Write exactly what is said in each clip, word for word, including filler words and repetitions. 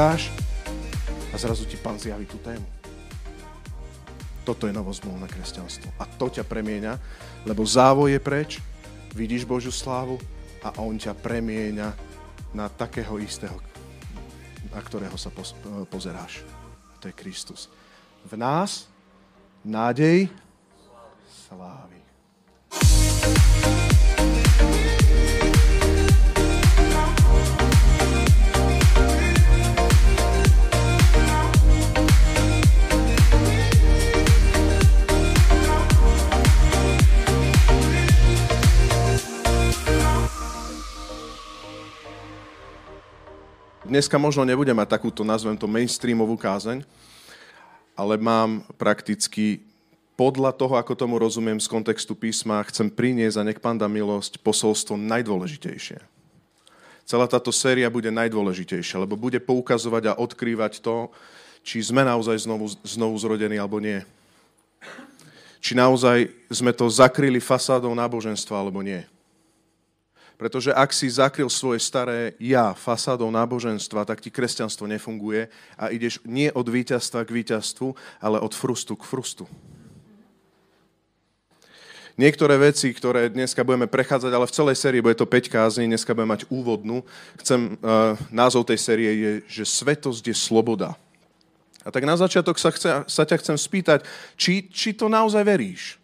čítáš a zrazu ti Pán zjaví tú tému. Toto je novozmluvné kresťanstvo. A to ťa premieňa, lebo závoj je preč, vidíš Božiu slávu a on ťa premieňa na takého istého, na ktorého sa pozeráš. To je Kristus. V nás nádej slávy. Dneska možno nebudem mať takúto, nazvem to, mainstreamovú kázeň, ale mám prakticky podľa toho, ako tomu rozumiem z kontextu písma, chcem priniesť, a nech Pán dá milosť, posolstvo najdôležitejšie. Celá táto séria bude najdôležitejšia, lebo bude poukazovať a odkrývať to, či sme naozaj znovu, znovu zrodení, alebo nie. Či naozaj sme to zakryli fasádou náboženstva, alebo nie. Pretože ak si zakryl svoje staré ja fasádou náboženstva, tak ti kresťanstvo nefunguje a ideš nie od víťazstva k víťazstvu, ale od frustu k frustu. Niektoré veci, ktoré dneska budeme prechádzať, ale v celej sérii bude to päť kázní, dneska budeme mať úvodnú. Chcem, uh, názov tej série je, že svetosť je sloboda. A tak na začiatok sa, chce, sa ťa chcem spýtať, či, či to naozaj veríš.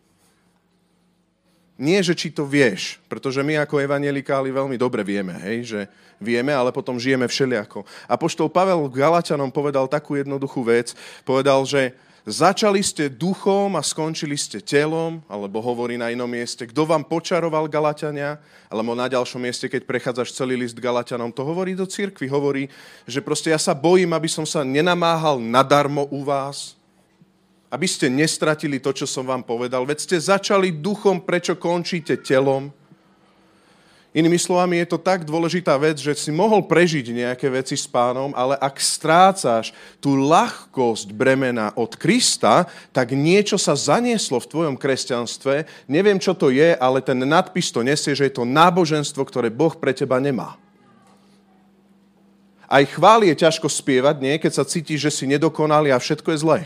Nie, že či to vieš, pretože my ako evangelikáli veľmi dobre vieme, hej, že vieme, ale potom žijeme všeliako. Apoštol Pavel Galaťanom povedal takú jednoduchú vec, povedal, že začali ste duchom a skončili ste telom, alebo hovorí na inom mieste, kto vám počaroval Galaťania, alebo na ďalšom mieste, keď prechádzaš celý list Galaťanom, to hovorí do cirkvi, hovorí, že proste ja sa bojím, aby som sa nenamáhal nadarmo u vás, aby ste nestratili to, čo som vám povedal. Veď ste začali duchom, prečo končíte telom? Inými slovami, je to tak dôležitá vec, že si mohol prežiť nejaké veci s Pánom, ale ak strácaš tú ľahkosť bremena od Krista, tak niečo sa zanieslo v tvojom kresťanstve. Neviem, čo to je, ale ten nadpis to nesie, že je to náboženstvo, ktoré Boh pre teba nemá. Aj chváli je ťažko spievať, nie? Keď sa cítiš, že si nedokonalý a všetko je zlé.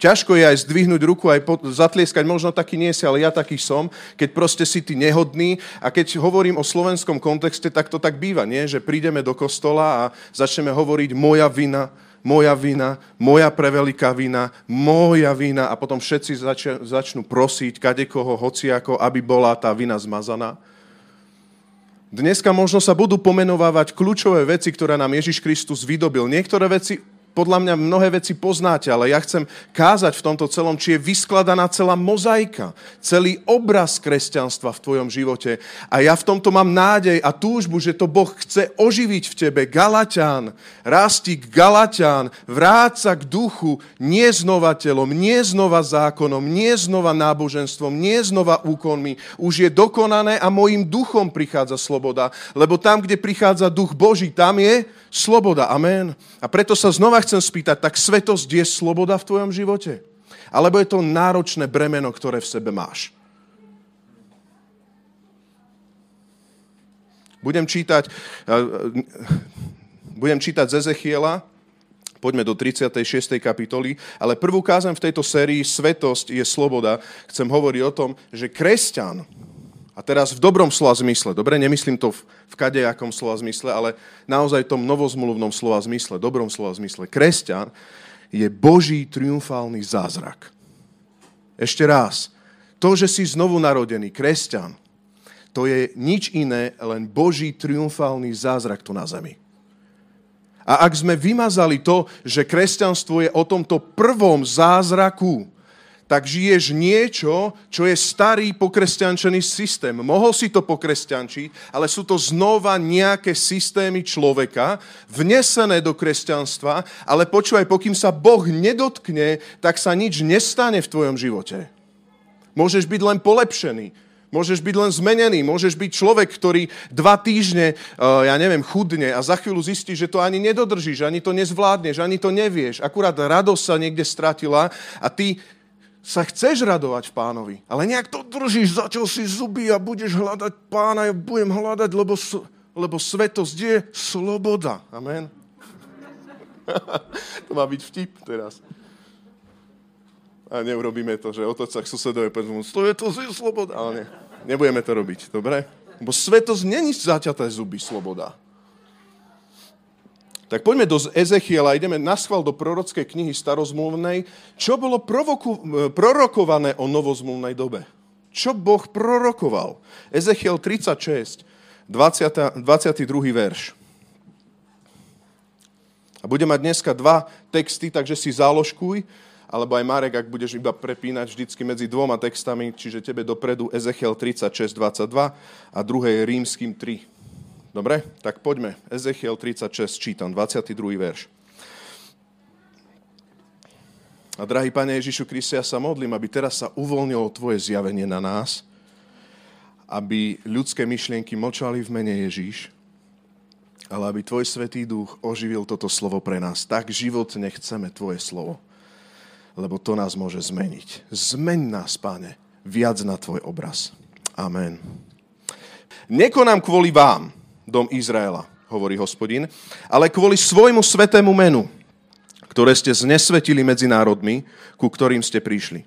Ťažko je aj zdvihnúť ruku, aj zatlieskať, možno taký nie si, ale ja taký som, keď proste si ty nehodný. A keď hovorím o slovenskom kontexte, tak to tak býva, nie? Že prídeme do kostola a začneme hovoriť moja vina, moja vina, moja preveliká vina, moja vina a potom všetci zač- začnú prosiť kadekoho, hociako, aby bola tá vina zmazaná. Dneska možno sa budú pomenovávať kľúčové veci, ktoré nám Ježiš Kristus vydobil. Niektoré veci... Podľa mňa mnohé veci poznáte, ale ja chcem kázať v tomto celom, či je vyskladaná celá mozaika, celý obraz kresťanstva v tvojom živote. A ja v tomto mám nádej a túžbu, že to Boh chce oživiť v tebe. Galaťan, rastík Galaťan, vráť sa k duchu, nie znova telom, nie znova zákonom, nie znova náboženstvom, nie znova úkonmi. Už je dokonané a mojím duchom prichádza sloboda, lebo tam, kde prichádza duch Boží, tam je sloboda. Amen. A preto sa znova chcem spýtať, tak svetosť je sloboda v tvojom živote? Alebo je to náročné bremeno, ktoré v sebe máš? Budem čítať, budem čítať z Ezechiela, poďme do tridsiatej šiestej kapitoly, ale prvú kázem v tejto sérii Svetosť je sloboda. Chcem hovoriť o tom, že kresťan, a teraz v dobrom slova zmysle, dobre, nemyslím to v kadejakom slova zmysle, ale naozaj v tom novozmluvnom slova zmysle, dobrom slova zmysle, kresťan je Boží triumfálny zázrak. Ešte raz, to, že si znovu narodený kresťan, to je nič iné, len Boží triumfálny zázrak tu na zemi. A ak sme vymazali to, že kresťanstvo je o tomto prvom zázraku, tak žiješ niečo, čo je starý pokresťančený systém. Mohol si to pokresťančiť, ale sú to znova nejaké systémy človeka, vnesené do kresťanstva, ale počúvaj, pokým sa Boh nedotkne, tak sa nič nestane v tvojom živote. Môžeš byť len polepšený. Môžeš byť len zmenený, môžeš byť človek, ktorý dva týždne, ja neviem, chudne a za chvíľu zistíš, že to ani nedodržíš, ani to nezvládneš, ani to nevieš. Akurát radosť sa niekde stratila a ty sa chceš radovať v Pánovi, ale nejak to držíš, začal si zuby a budeš hľadať Pána, ja budem hľadať, lebo, lebo svetosť je sloboda. Amen. To má byť vtip teraz. A neurobíme to, že otoč sa k susedovi, povedzme, to je to zí, sloboda. Ale nie, nebudeme to robiť, dobre? Bo svetosť není zaťaté zuby, sloboda. Tak poďme do Ezechiela, ideme naschvál do prorockej knihy starozmluvnej. Čo bolo provoku, prorokované o novozmluvnej dobe? Čo Boh prorokoval? Ezechiel tridsaťšesť, dvadsať, dvadsiaty druhý verš. A budeme mať dneska dva texty, takže si záložkuj, alebo aj Marek, ak budeš iba prepínať vždycky medzi dvoma textami, čiže tebe dopredu Ezechiel tridsaťšesť dvadsaťdva a druhé Rímskym tri. Dobre, tak poďme. Ezechiel tridsaťšesť, čítam, dvadsiaty druhý verš. A drahý Pane Ježišu Kriste, ja sa modlím, aby teraz sa uvoľnilo Tvoje zjavenie na nás, aby ľudské myšlienky mlčali v mene Ježiš, ale aby Tvoj Svätý Duch oživil toto slovo pre nás. Tak životne chceme Tvoje slovo, lebo to nás môže zmeniť. Zmeň nás, Pane, viac na Tvoj obraz. Amen. Nekonám kvôli vám, dom Izraela, hovorí Hospodin, ale kvôli svojmu svätému menu, ktoré ste znesvetili medzi národmi, ku ktorým ste prišli.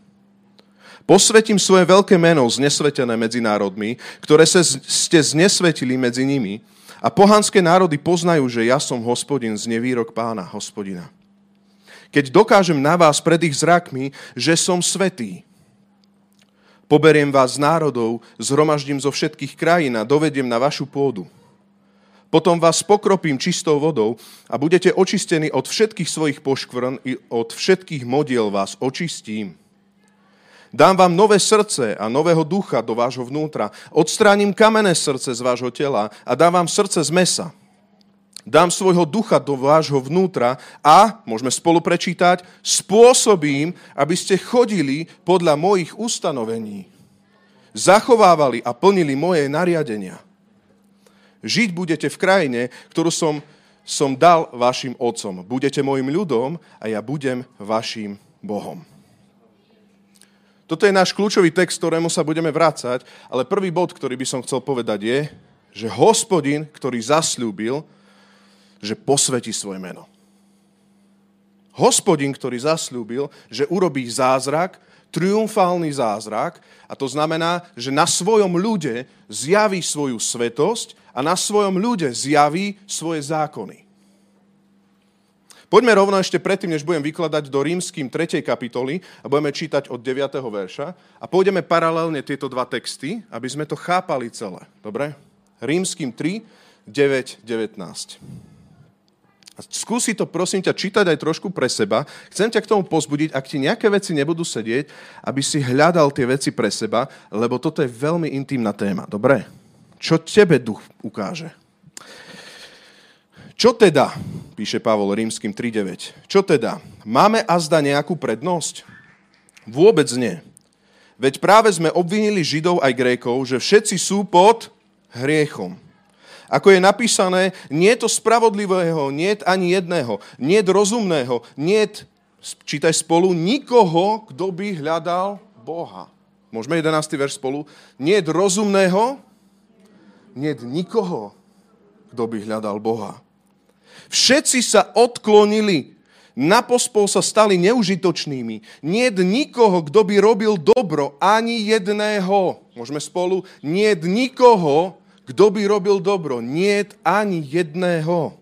Posvetím svoje veľké meno znesvetené medzi národmi, ktoré se, ste znesvetili medzi nimi, a pohanské národy poznajú, že ja som Hospodin, znie výrok Pána, Hospodina. Keď dokážem na vás pred ich zrakmi, že som svätý, poberiem vás z národov, zhromaždím zo všetkých krajín a dovediem na vašu pôdu. Potom vás pokropím čistou vodou a budete očistení od všetkých svojich poškvrn i od všetkých modiel vás očistím. Dám vám nové srdce a nového ducha do vášho vnútra. Odstránim kamenné srdce z vášho tela a dám vám srdce z mesa. Dám svojho ducha do vášho vnútra a, môžeme spolu prečítať, spôsobím, aby ste chodili podľa mojich ustanovení, zachovávali a plnili moje nariadenia. Žiť budete v krajine, ktorú som, som dal vašim otcom. Budete mojim ľudom a ja budem vašim Bohom. Toto je náš kľúčový text, ktorému sa budeme vrácať, ale prvý bod, ktorý by som chcel povedať je, že Hospodin, ktorý zasľúbil, že posvetí svoje meno. Hospodin, ktorý zasľúbil, že urobí zázrak, triumfálny zázrak, a to znamená, že na svojom ľude zjaví svoju svetosť, a na svojom ľude zjaví svoje zákony. Poďme rovno ešte predtým, než budem vykladať do Rímskym tretej kapitoly a budeme čítať od deviateho verša a pôjdeme paralelne tieto dva texty, aby sme to chápali celé. Dobre? Rímskym tri, deväť, devätnásť. A skúsi to, prosím ťa, čítať aj trošku pre seba. Chcem ťa k tomu pozbudiť, ak ti nejaké veci nebudú sedieť, aby si hľadal tie veci pre seba, lebo toto je veľmi intimná téma. Dobre? Čo tebe duch ukáže? Čo teda, píše Pavol Rímskym tri deväť, čo teda, máme azda nejakú prednosť? Vôbec nie. Veď práve sme obvinili Židov aj Grékov, že všetci sú pod hriechom. Ako je napísané, nie je to spravodlivého, nie je ani jedného, nie je rozumného, nie je, čítaj spolu, nikoho, kto by hľadal Boha. Môžeme jedenásty verš spolu. Nie je rozumného, nie nikoho, kto by hľadal Boha. Všetci sa odklonili, napospol sa stali neužitočnými. Nie nikoho, kto by robil dobro, ani jedného. Môžeme spolu. Nie nikoho, kto by robil dobro, nie ani jedného.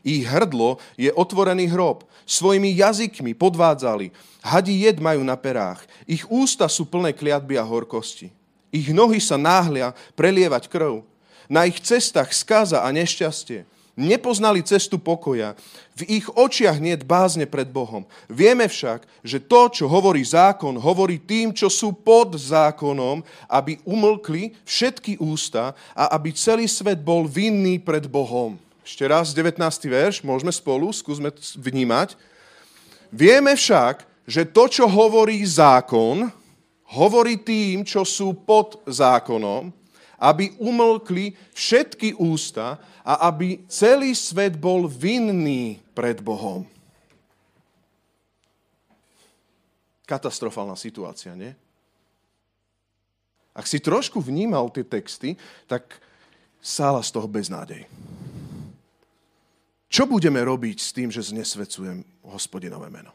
Ich hrdlo je otvorený hrob. Svojimi jazykmi podvádzali. Hadí jed majú na perách. Ich ústa sú plné kliatby a horkosti. Ich nohy sa náhlia prelievať krv. Na ich cestách skaza a nešťastie. Nepoznali cestu pokoja. V ich očiach niet bázne pred Bohom. Vieme však, že to, čo hovorí zákon, hovorí tým, čo sú pod zákonom, aby umlkli všetky ústa a aby celý svet bol vinný pred Bohom. Ešte raz, devätnásty verš, môžeme spolu, skúsme vnímať. Vieme však, že to, čo hovorí zákon, hovorí tým, čo sú pod zákonom, aby umlkli všetky ústa a aby celý svet bol vinný pred Bohom. Katastrofálna situácia, nie? Ak si trošku vnímal tie texty, tak sála z toho beznádej. Čo budeme robiť s tým, že znesvecujem Hospodinové meno?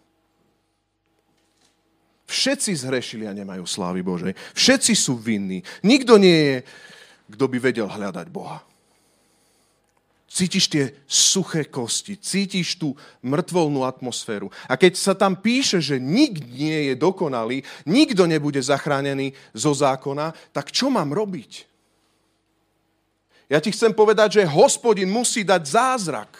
Všetci zhrešili a nemajú slávy Božej. Všetci sú vinní. Nikto nie je, kto by vedel hľadať Boha. Cítiš tie suché kosti, cítiš tú mŕtvolnú atmosféru. A keď sa tam píše, že nikto nie je dokonalý, nikto nebude zachránený zo zákona, tak čo mám robiť? Ja ti chcem povedať, že Hospodin musí dať zázrak.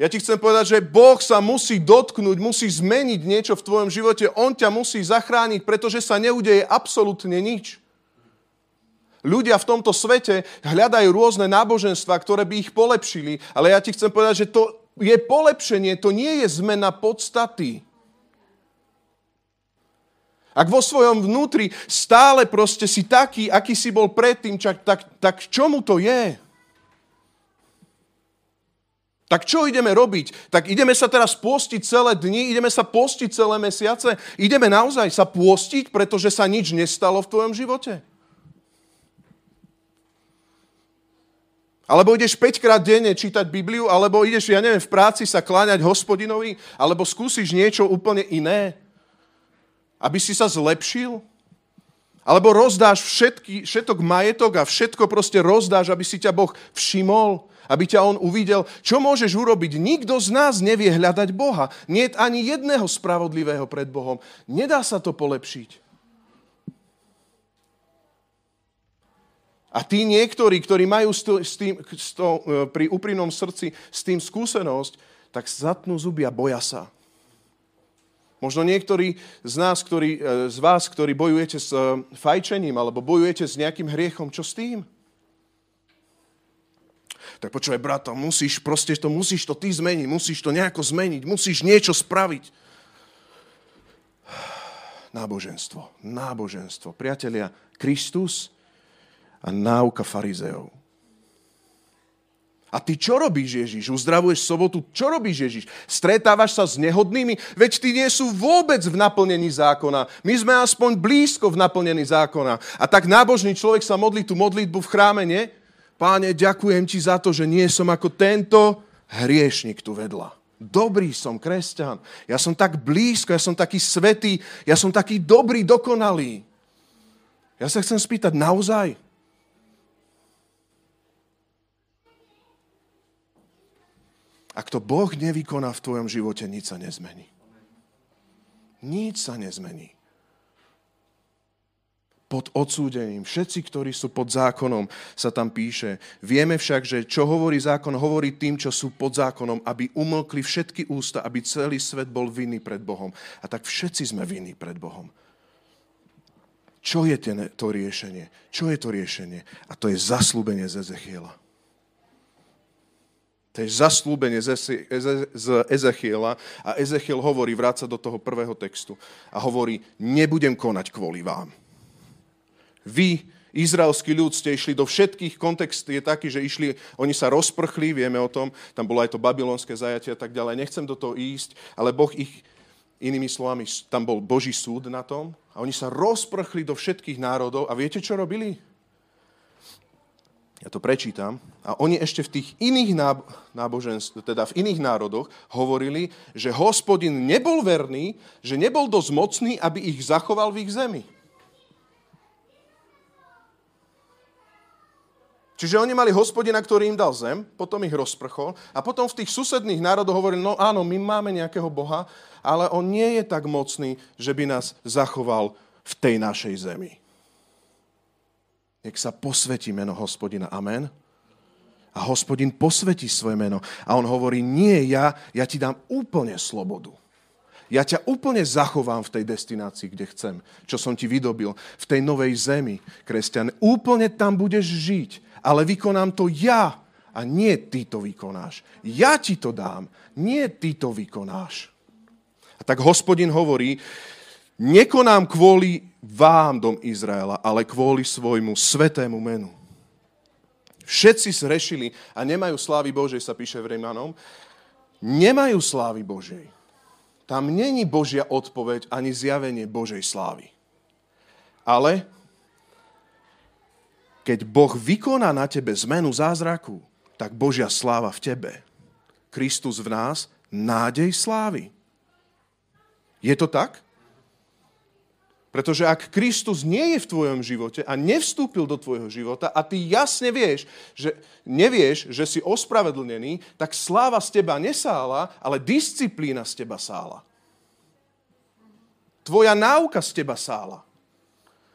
Ja ti chcem povedať, že Boh sa musí dotknúť, musí zmeniť niečo v tvojom živote. On ťa musí zachrániť, pretože sa neudeje absolútne nič. Ľudia v tomto svete hľadajú rôzne náboženstvá, ktoré by ich polepšili, ale ja ti chcem povedať, že to je polepšenie, to nie je zmena podstaty. Ak vo svojom vnútri stále proste si taký, aký si bol predtým, tak, tak, tak čomu to je? Tak čo ideme robiť? Tak ideme sa teraz postiť celé dni, ideme sa postiť celé mesiace, ideme naozaj sa postiť, pretože sa nič nestalo v tvojom živote? Alebo ideš päťkrát denne čítať Bibliu, alebo ideš, ja neviem, v práci sa kláňať Hospodinovi, alebo skúsiš niečo úplne iné, aby si sa zlepšil? Alebo rozdáš všetky, všetok majetok a všetko proste rozdáš, aby si ťa Boh všimol, aby ťa On uvidel. Čo môžeš urobiť? Nikto z nás nevie hľadať Boha. Nie je ani jedného spravodlivého pred Bohom. Nedá sa to polepšiť. A tí niektorí, ktorí majú s tým, s tým, pri úprimnom srdci s tým skúsenosť, tak zatnú zuby a boja sa. Možno niektorí z nás, ktorí, z vás, ktorí bojujete s fajčením alebo bojujete s nejakým hriechom, čo s tým? Tak počúvaj, brata, musíš proste to, musíš to ty zmeniť, musíš to nejako zmeniť, musíš niečo spraviť. Náboženstvo, náboženstvo. Priatelia, Kristus a náuka farizeov. A ty čo robíš, Ježiš? Uzdravuješ sobotu? Čo robíš, Ježiš? Stretávaš sa s nehodnými? Veď ty nie sú vôbec v naplnení zákona. My sme aspoň blízko v naplnení zákona. A tak nábožný človek sa modlí tú modlitbu v chráme, nie? Páne, ďakujem ti za to, že nie som ako tento hriešnik tu vedľa. Dobrý som kresťan. Ja som tak blízko, ja som taký svätý, ja som taký dobrý, dokonalý. Ja sa chcem spýtať, naozaj? Ak to Boh nevykoná v tvojom živote, nič sa nezmení. Nič sa nezmení. Pod odsúdením, všetci, ktorí sú pod zákonom, sa tam píše. Vieme však, že čo hovorí zákon, hovorí tým, čo sú pod zákonom, aby umlkli všetky ústa, aby celý svet bol vinný pred Bohom. A tak všetci sme vinní pred Bohom. Čo je to riešenie? Čo je to riešenie? A to je zasľúbenie z Ezechiela. To je zasľúbenie z Ezechiela a Ezechiel hovorí, vráca do toho prvého textu a hovorí, nebudem konať kvôli vám. Vy, izraelský ľud, ste išli do všetkých, kontext je taký, že išli, oni sa rozprchli, vieme o tom, tam bolo aj to babylonské zajatie a tak ďalej, nechcem do toho ísť, ale Boh ich, inými slovami, tam bol Boží súd na tom a oni sa rozprchli do všetkých národov a viete, čo robili? Ja to prečítam. A oni ešte v tých iných náboženstv, teda v iných národoch hovorili, že Hospodin nebol verný, že nebol dosť mocný, aby ich zachoval v ich zemi. Čiže oni mali Hospodina, ktorý im dal zem, potom ich rozprchol a potom v tých susedných národoch hovorili, no áno, my máme nejakého Boha, ale on nie je tak mocný, že by nás zachoval v tej našej zemi. Nech sa posvetí meno Hospodina. Amen. A Hospodin posvetí svoje meno. A on hovorí, nie ja, ja ti dám úplne slobodu. Ja ťa úplne zachovám v tej destinácii, kde chcem, čo som ti vydobil. V tej novej zemi, kresťan, úplne tam budeš žiť, ale vykonám to ja a nie ty to vykonáš. Ja ti to dám, nie ty to vykonáš. A tak Hospodin hovorí, nekonám kvôli vám, dom Izraela, ale kvôli svojmu svetému menu. Všetci zhrešili a nemajú slávy Božej, sa píše v Rímanom. Nemajú slávy Božej. Tam není Božia odpoveď ani zjavenie Božej slávy. Ale keď Boh vykoná na tebe zmenu zázraku, tak Božia sláva v tebe Kristus v nás, nádej slávy. Je to tak? Pretože ak Kristus nie je v tvojom živote a nevstúpil do tvojho života a ty jasne vieš, že nevieš, že si ospravedlnený, tak sláva z teba nesála, ale disciplína z teba sála. Tvoja náuka z teba sála.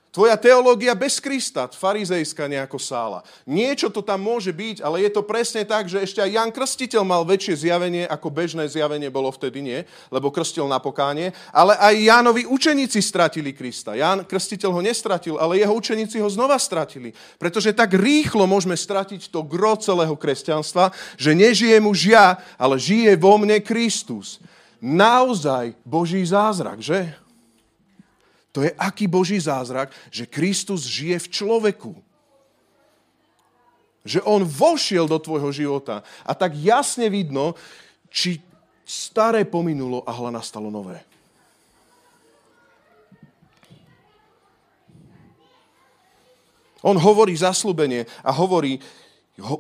Tvoja teológia bez Krista, farizejská, nejako sála. Niečo to tam môže byť, ale je to presne tak, že ešte aj Ján Krstiteľ mal väčšie zjavenie, ako bežné zjavenie bolo vtedy, nie, lebo krstil na pokánie. Ale aj Jánovi učeníci stratili Krista. Ján Krstiteľ ho nestratil, ale jeho učeníci ho znova stratili. Pretože tak rýchlo môžeme stratiť to gro celého kresťanstva, že nežijem už ja, ale žije vo mne Kristus. Naozaj Boží zázrak, že? To je aký Boží zázrak, že Kristus žije v človeku. Že on vošiel do tvojho života. A tak jasne vidno, či staré pominulo a hľa nastalo nové. On hovorí zasľúbenie a hovorí,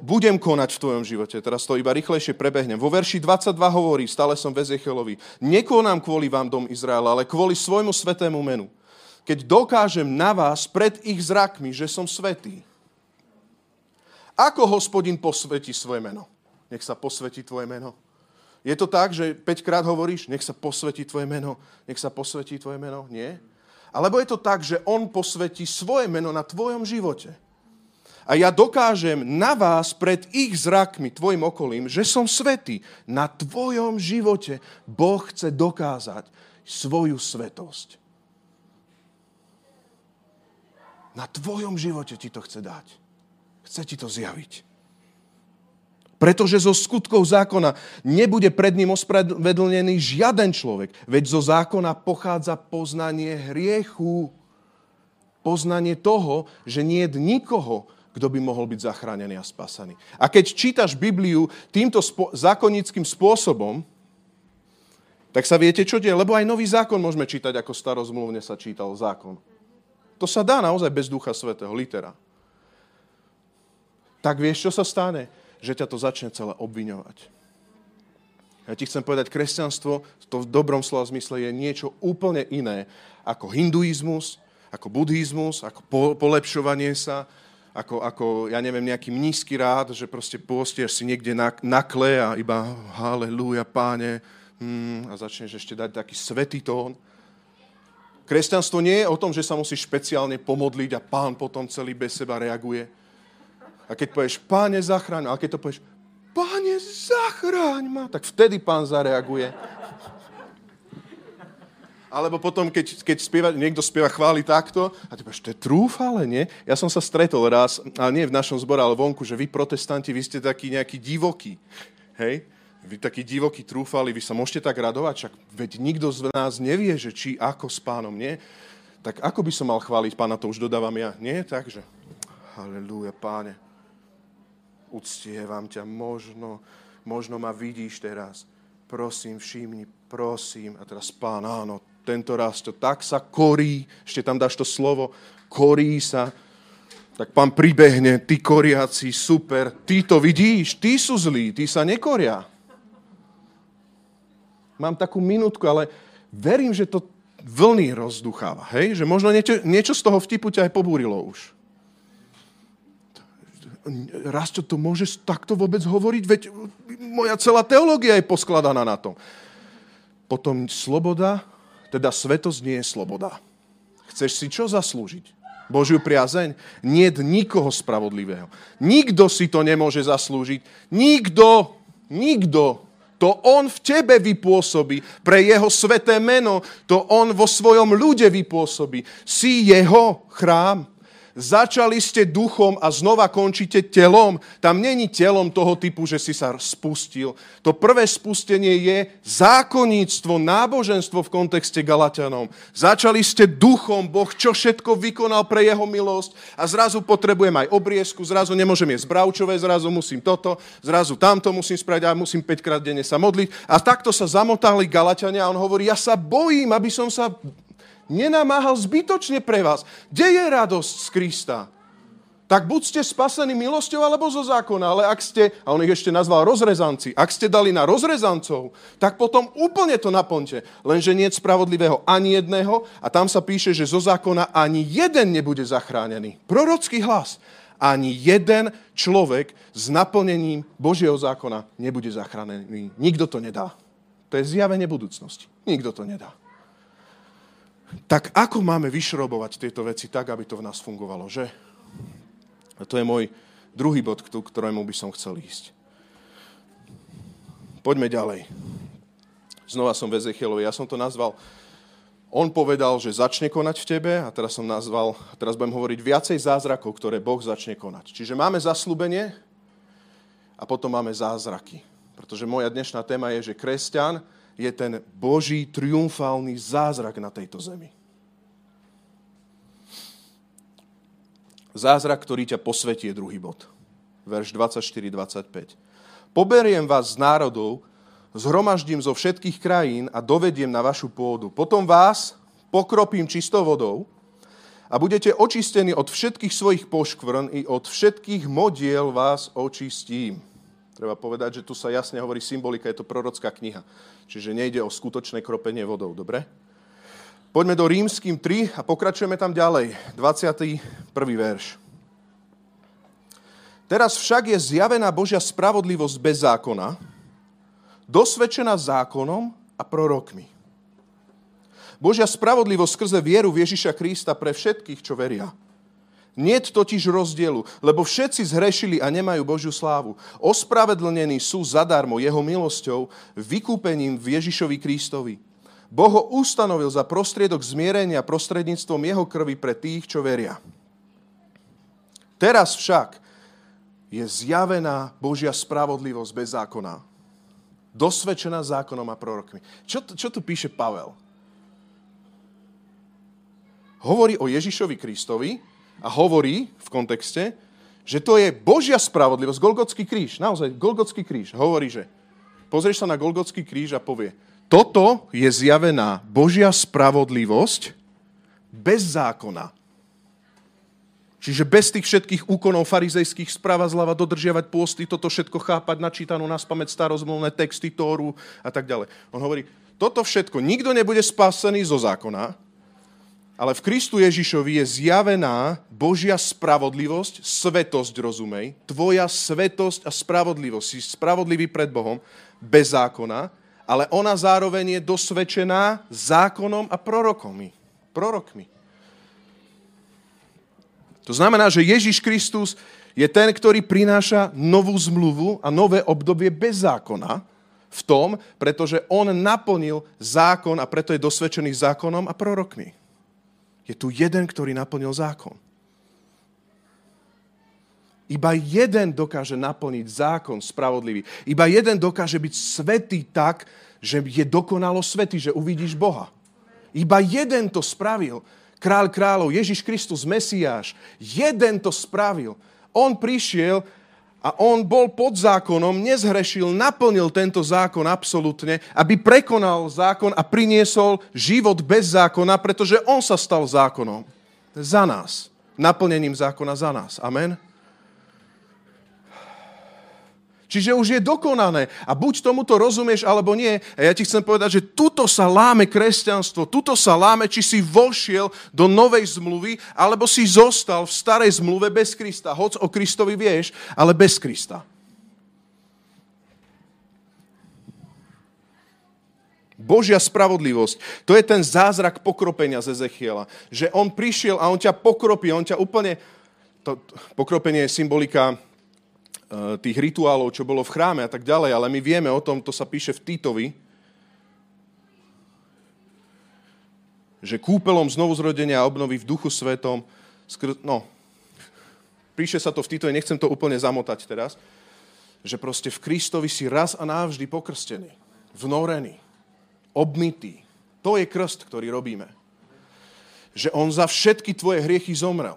budem konať v tvojom živote. Teraz to iba rýchlejšie prebehnem. Vo verši dvadsaťdva hovorí, stále som v Ezechielovi, nekonám kvôli vám dom Izraela, ale kvôli svojmu svätému menu. Keď dokážem na vás pred ich zrakmi, že som svätý. Ako Hospodin posvätí svoje meno? Nech sa posvätí tvoje meno. Je to tak, že päťkrát hovoríš, nech sa posvätí tvoje meno, nech sa posvätí tvoje meno? Nie? Alebo je to tak, že on posvätí svoje meno na tvojom živote. A ja dokážem na vás pred ich zrakmi, tvojim okolím, že som svätý. Na tvojom živote Boh chce dokázať svoju svätosť. Na tvojom živote ti to chce dať. Chce ti to zjaviť. Pretože zo skutkov zákona nebude pred ním ospravedlnený žiaden človek, veď zo zákona pochádza poznanie hriechu. Poznanie toho, že nie je nikoho, kto by mohol byť zachránený a spasaný. A keď čítaš Bibliu týmto spo- zákonníckym spôsobom, tak sa viete, čo deje, lebo aj nový zákon môžeme čítať, ako starozmluvne sa čítal zákon. To sa dá naozaj bez Ducha Svätého, litera. Tak vieš, čo sa stane? Že ťa to začne celé obviňovať. Ja ti chcem povedať, kresťanstvo, to v dobrom slova zmysle, je niečo úplne iné ako hinduizmus, ako buddhizmus, ako polepšovanie sa, ako, ako ja neviem, nejaký mníšsky rád, že proste postieš si niekde na, na kle a iba haleluja, páne, hmm, a začneš ešte dať taký svätý tón. Kresťanstvo nie je o tom, že sa musíš špeciálne pomodliť a pán potom celý bez seba reaguje. A keď povieš, páne, zachráň, ale keď to povieš, páne, zachráň ma, tak vtedy pán zareaguje. Alebo potom, keď, keď spieva, niekto spieva chváli takto, a ty povieš, to je trúfale, nie? Ja som sa stretol raz, ale nie v našom zbore, ale vonku, že vy protestanti, vy ste takí nejakí divokí, hej? Vy takí divokí trúfali, vy sa môžete tak radovať, však veď nikto z nás nevie, že či ako s pánom, nie? Tak ako by som mal chváliť pána, to už dodávam ja, nie? Takže, halelúja, páne, uctievam ťa, možno, možno ma vidíš teraz, prosím, všimni, prosím, a teraz pán, áno, tento raz to tak sa korí, ešte tam dáš to slovo, korí sa, tak pán pribehne, ty koriaci, super, ty to vidíš, ty sú zlí, ty sa nekoria. Mám takú minútku, ale verím, že to vlny rozducháva. Hej? Že možno niečo, niečo z toho vtipu ťa aj pobúrilo už. Raz čo to môžeš takto vôbec hovoriť? Veď moja celá teológia je poskladaná na tom. Potom sloboda, teda svätosť nie je sloboda. Chceš si čo zaslúžiť? Božiu priazeň? Nie je nikoho spravodlivého. Nikto si to nemôže zaslúžiť. Nikto, nikto. To on v tebe vypôsobí. Pre jeho sväté meno. To on vo svojom ľude vypôsobí. Si jeho chrám. Začali ste duchom a znova končíte telom. Tam není telom toho typu, že si sa spustil. To prvé spustenie je zákonníctvo, náboženstvo v kontexte Galaťanom. Začali ste duchom, Boh čo všetko vykonal pre jeho milosť a zrazu potrebujem aj obriezku, zrazu nemôžem jesť bravčové, zrazu musím toto, zrazu tamto musím spraviť a musím päťkrát denne sa modliť. A takto sa zamotali Galaťania a on hovorí, ja sa bojím, aby som sa nenamáhal zbytočne pre vás. Kde je radosť z Krista? tak buď ste spasení milosťou alebo zo zákona, ale ak ste, a on ich ešte nazval rozrezanci, ak ste dali na rozrezancov, tak potom úplne to naplňte. Lenže niet spravodlivého ani jedného a tam sa píše, že zo zákona ani jeden nebude zachránený. Prorocký hlas. Ani jeden človek s naplnením Božieho zákona nebude zachránený. Nikto to nedá. To je zjavenie budúcnosti. Nikto to nedá. Tak ako máme vyšrobovať tieto veci tak, aby to v nás fungovalo, že? A to je môj druhý bod, k ktorému by som chcel ísť. Poďme ďalej. Znova som v Ezechielovi. Ja som to nazval, on povedal, že začne konať v tebe, a teraz som nazval, teraz budem hovoriť viacej zázrakov, ktoré Boh začne konať. Čiže máme zasľúbenie a potom máme zázraky. Pretože moja dnešná téma je, že kresťan je ten Boží triumfálny zázrak na tejto zemi. Zázrak, ktorý ťa posvetí, je druhý bod. Verš dvadsaťštyri dvadsaťpäť. Poberiem vás z národov, zhromaždím zo všetkých krajín a dovediem na vašu pôdu. Potom vás pokropím čistou vodou a budete očistení od všetkých svojich poškvrn i od všetkých modiel vás očistím. Treba povedať, že tu sa jasne hovorí symbolika, je to prorocká kniha. Čiže nejde o skutočné kropenie vodou, dobre? Poďme do Rímskym tri a pokračujeme tam ďalej. dvadsiaty prvý verš. Teraz však je zjavená Božia spravodlivosť bez zákona, dosvedčená zákonom a prorokmi. Božia spravodlivosť skrze vieru v Ježiša Krista pre všetkých, čo veria. Niet totiž rozdielu, lebo všetci zhrešili a nemajú Božiu slávu. Ospravedlnení sú zadarmo jeho milosťou, vykúpením v Ježišovi Kristovi. Boh ho ustanovil za prostriedok zmierenia prostredníctvom jeho krvi pre tých, čo veria. Teraz však je zjavená Božia spravodlivosť bez zákona, dosvedčená zákonom a prorokmi. Čo, čo tu píše Pavel? Hovorí o Ježišovi Kristovi, a hovorí v kontexte, že to je Božia spravodlivosť, Golgotský kríž. Naozaj, Golgotský kríž. Hovorí, že pozrieš sa na Golgotský kríž a povie, toto je zjavená Božia spravodlivosť bez zákona. Čiže bez tých všetkých úkonov farizejských správa zľava, dodržiavať pôsty, toto všetko chápať, načítanú na spamäť starozmluvné texty, Tóru a tak ďalej. On hovorí, toto všetko, nikto nebude spásený zo zákona, ale v Kristu Ježišovi je zjavená Božia spravodlivosť, svetosť, rozumej, tvoja svetosť a spravodlivosť. Si spravodlivý pred Bohom, bez zákona, ale ona zároveň je dosvedčená zákonom a prorokmi. Prorokmi. To znamená, že Ježiš Kristus je ten, ktorý prináša novú zmluvu a nové obdobie bez zákona v tom, pretože on naplnil zákon a preto je dosvedčený zákonom a prorokmi. Je tu jeden, ktorý naplnil zákon. Iba jeden dokáže naplniť zákon spravodlivý. Iba jeden dokáže byť svätý tak, že je dokonalo svätý, že uvidíš Boha. Iba jeden to spravil. Kráľ kráľov, Ježiš Kristus, Mesiáš. Jeden to spravil. On prišiel a on bol pod zákonom, nezhrešil, naplnil tento zákon absolútne, aby prekonal zákon a priniesol život bez zákona, pretože on sa stal zákonom za nás. Naplnením zákona za nás. Amen. Čiže už je dokonané. A buď tomuto rozumieš, alebo nie. A ja ti chcem povedať, že tuto sa láme kresťanstvo. Tuto sa láme, či si vošiel do novej zmluvy, alebo si zostal v starej zmluve bez Krista. Hoc o Kristovi vieš, ale bez Krista. Božia spravodlivosť. To je ten zázrak pokropenia z Ezechiela. Že on prišiel a on ťa pokropí. On ťa úplne... To pokropenie je symbolika tých rituálov, čo bolo v chráme a tak ďalej, ale my vieme o tom, to sa píše v Titovi, že kúpelom znovuzrodenia a obnovy v Duchu Svetom, skr- no, píše sa to v Titovi, nechcem to úplne zamotať teraz, že proste v Kristovi si raz a navždy pokrstený, vnorený, obmytý. To je krst, ktorý robíme. Že on za všetky tvoje hriechy zomrel.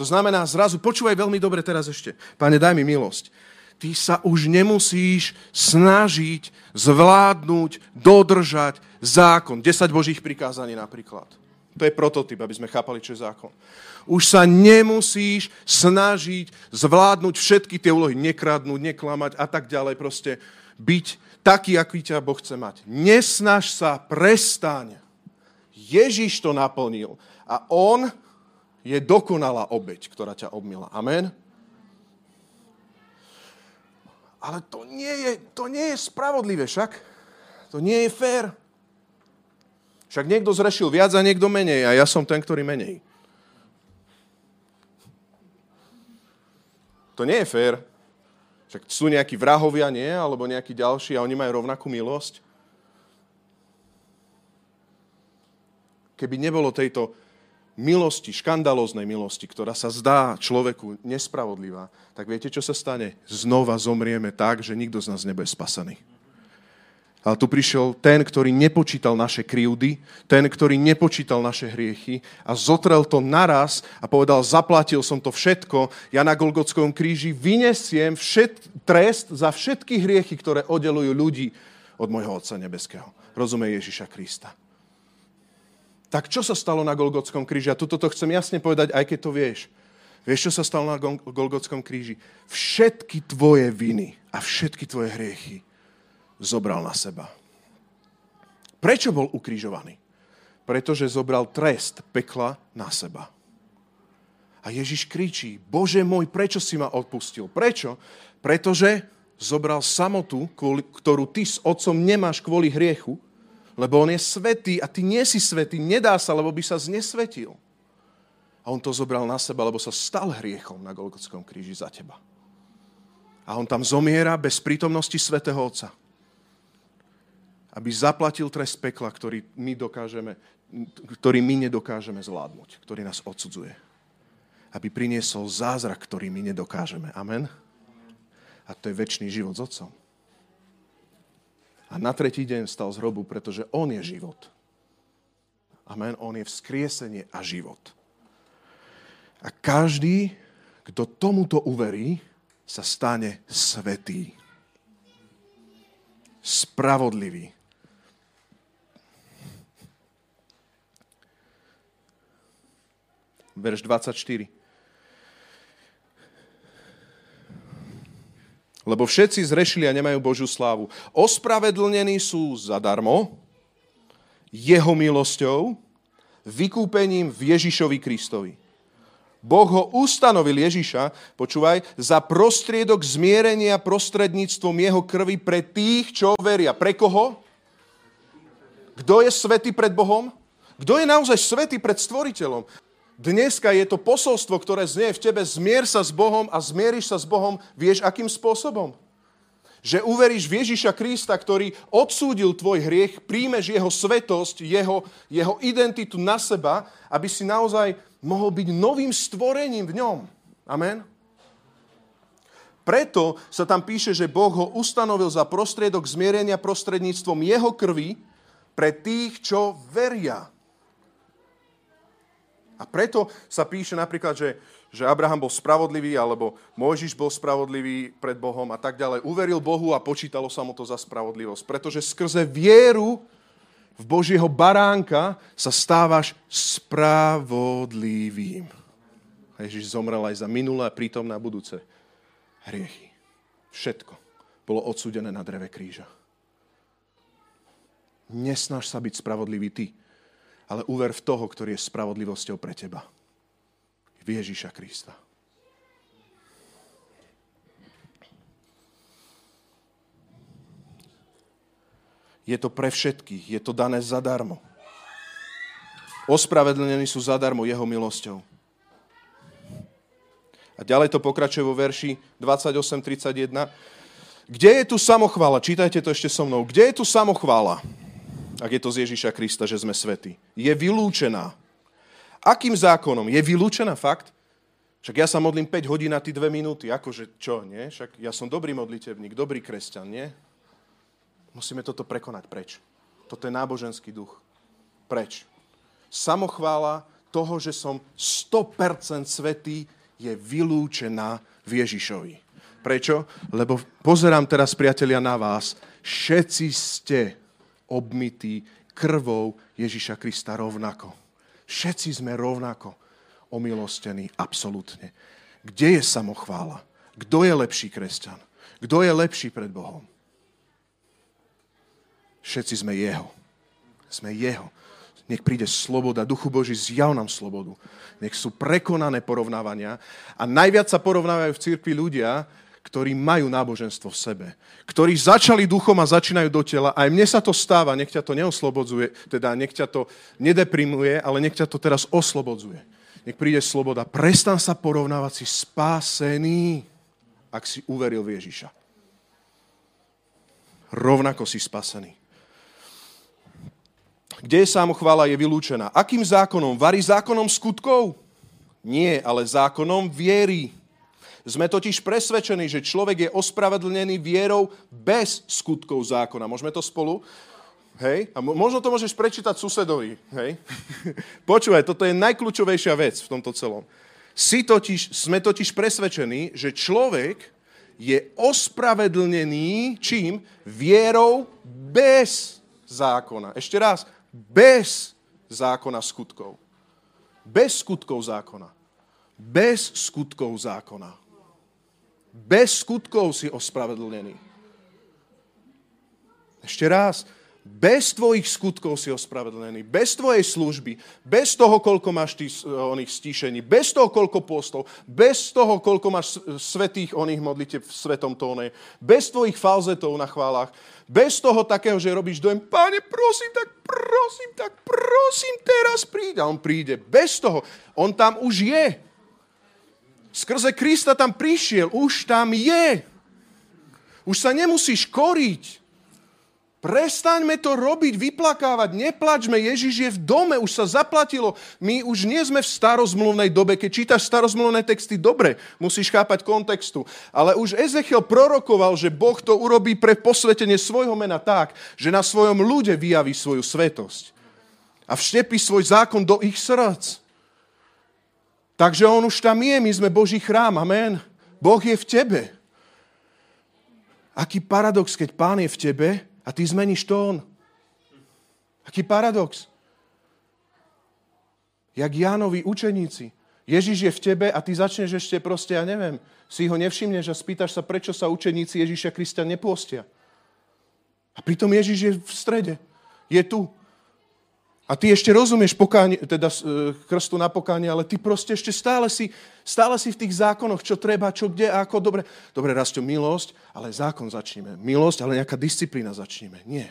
To znamená zrazu, počúvaj veľmi dobre teraz ešte. Pane, daj mi milosť. Ty sa už nemusíš snažiť zvládnuť, dodržať zákon. desať Božích prikázaní napríklad. To je prototyp, aby sme chápali, čo je zákon. Už sa nemusíš snažiť zvládnuť všetky tie úlohy, nekradnúť, neklamať a tak ďalej. Proste byť taký, aký ťa Boh chce mať. Nesnaž sa, prestaň. Ježiš to naplnil a on je dokonalá obeť, ktorá ťa obmila. Amen? Ale to nie je, to nie je spravodlivé však. To nie je fér. Však niekto zrešil viac a niekto menej a ja som ten, ktorý menej. To nie je fér. Však sú nejakí vrahovia, nie? Alebo nejakí ďalší a oni majú rovnakú milosť. Keby nebolo tejto milosti, škandalóznej milosti, ktorá sa zdá človeku nespravodlivá, tak viete, čo sa stane? Znova zomrieme tak, že nikto z nás nebude spasený. Ale tu prišiel ten, ktorý nepočítal naše krivdy, ten, ktorý nepočítal naše hriechy a zotrel to naraz a povedal, zaplatil som to všetko, ja na Golgotskom kríži vynesiem všet, trest za všetky hriechy, ktoré oddelujú ľudí od môjho Otca nebeského. Rozumie Ježiša Krista. Tak čo sa stalo na Golgotskom kríži? A toto to chcem jasne povedať, aj keď to vieš. Vieš, čo sa stalo na Golgotskom kríži? Všetky tvoje viny a všetky tvoje hriechy zobral na seba. Prečo bol ukrižovaný? Pretože zobral trest pekla na seba. A Ježiš kričí, Bože môj, prečo si ma odpustil? Prečo? Pretože zobral samotu, ktorú ty s Otcom nemáš kvôli hriechu, lebo on je svätý a ty nie si svätý, nedá sa, lebo by sa znesvetil. A on to zobral na seba, lebo sa stal hriechom na Golgotskom kríži za teba. A on tam zomiera bez prítomnosti svätého Otca, aby zaplatil trest pekla, ktorý my dokážeme, ktorý my nedokážeme zvládnuť, ktorý nás odsudzuje. Aby priniesol zázrak, ktorý my nedokážeme. Amen? A to je večný život s Otcom. A na tretí deň vstal z hrobu, pretože on je život. Amen? On je vzkriesenie a život. A každý, kto tomuto uverí, sa stane svätý. Spravodlivý. Verš dvadsaťštyri. Lebo všetci zrešili a nemajú Božiu slávu. Ospravedlnení sú zadarmo, jeho milosťou, vykúpením v Ježišovi Kristovi. Boh ho ustanovil Ježiša, počúvaj, za prostriedok zmierenia prostredníctvom jeho krvi pre tých, čo veria. Pre koho? Kto je svätý pred Bohom? Kto je naozaj svätý pred Stvoriteľom? Dneska je to posolstvo, ktoré znie v tebe, zmier sa s Bohom a zmieriš sa s Bohom, vieš akým spôsobom? Že uveríš v Ježiša Krista, ktorý odsúdil tvoj hriech, príjmeš jeho svetosť, jeho, jeho identitu na seba, aby si naozaj mohol byť novým stvorením v ňom. Amen? Preto sa tam píše, že Boh ho ustanovil za prostriedok zmierenia prostredníctvom jeho krvi pre tých, čo veria. A preto sa píše napríklad, že, že Abraham bol spravodlivý, alebo Mojžiš bol spravodlivý pred Bohom a tak ďalej. Uveril Bohu a počítalo sa mu to za spravodlivosť. Pretože skrze vieru v Božieho baránka sa stávaš spravodlivým. Ježiš zomrel aj za minulé, prítomné a budúce hriechy. Všetko bolo odsúdené na dreve kríža. Nesnaž sa byť spravodlivý ty, ale uver v toho, ktorý je spravodlivosťou pre teba. V Ježiša Krista. Je to pre všetkých, je to dané zadarmo. Ospravedlnení sú zadarmo jeho milosťou. A ďalej to pokračuje vo verši dvadsaťosem tridsaťjeden. Kde je tu samochvála? Čítajte to ešte so mnou. Kde je tu samochvála? Ak je to z Ježiša Krista, že sme svätí. Je vylúčená. Akým zákonom? Je vylúčená fakt? Však ja sa modlím päť hodín na tie dve minúty. Akože čo, nie? Však ja som dobrý modlitevník, dobrý kresťan, nie? Musíme toto prekonať. Preč? Toto je náboženský duch. Preč? Samochvála toho, že som sto percent svätý, je vylúčená v Ježišovi. Prečo? Lebo pozerám teraz, priatelia, na vás. Všetci ste obmytí krvou Ježiša Krista rovnako. Všetci sme rovnako omilostení, absolútne. Kde je samochvála? Kto je lepší kresťan? Kto je lepší pred Bohom? Všetci sme Jeho. Sme Jeho. Nech príde sloboda. Duchu Boží, zjav nám slobodu. Nech sú prekonané porovnávania. A najviac sa porovnávajú v cirkvi ľudia, ktorí majú náboženstvo v sebe. Ktorí začali duchom a začínajú do tela. Aj mne sa to stáva, nech ťa to neoslobodzuje, teda nech ťa to nedeprimuje, ale nech ťa to teraz oslobodzuje. Nech príde sloboda. Prestan sa porovnávať, si spásený, ak si uveril v Ježiša. Rovnako si spasený. Kde je samochvála, je vylúčená. Akým zákonom? Varí zákonom skutkov? Nie, ale zákonom viery. Sme totiž presvedčení, že človek je ospravedlnený vierou bez skutkov zákona. Môžeme to spolu? Hej? A možno to môžeš prečítať susedovi. Hej? Počúvaj, toto je najkľúčovejšia vec v tomto celom. Si totiž, sme totiž presvedčení, že človek je ospravedlnený čím? Vierou bez zákona. Ešte raz. Bez zákona skutkov. Bez skutkov zákona. Bez skutkov zákona. Bez skutkov si ospravedlnený. Ešte raz. Bez tvojich skutkov si ospravedlnený. Bez tvojej služby. Bez toho, koľko máš ty oných stíšení. Bez toho, koľko postov. Bez toho, koľko máš svetých oných modlitev v svetom tóne. Bez tvojich falzetov na chválach. Bez toho takého, že robíš dojem, Páne, prosím, tak prosím, tak prosím, teraz príď. A on príde. Bez toho. On tam už je. Skrze Krista tam prišiel. Už tam je. Už sa nemusíš koriť. Prestaňme to robiť, vyplakávať. Neplačme. Ježiš je v dome. Už sa zaplatilo. My už nie sme v starozmluvnej dobe. Keď čítaš starozmluvné texty, dobre, musíš chápať kontextu. Ale už Ezechiel prorokoval, že Boh to urobí pre posvetenie svojho mena tak, že na svojom ľude vyjaví svoju svetosť. A vštepí svoj zákon do ich srdc. Takže on už tam je, my sme Boží chrám, amen. Boh je v tebe. Aký paradox, keď Pán je v tebe a ty zmeníš tón. Aký paradox. Jak Jánovi učeníci. Ježiš je v tebe a ty začneš ešte proste, ja neviem, si ho nevšimneš a spýtaš sa, prečo sa učeníci Ježiša Krista nepôstia. A pritom Ježiš je v strede. Je tu. A ty ešte rozumieš pokánie, teda krstu na pokánie, ale ty proste ešte stále si, stále si v tých zákonoch, čo treba, čo kde, ako, dobre. Dobre, Rasťo, milosť, ale zákon začníme. Milosť, ale nejaká disciplína začníme. Nie.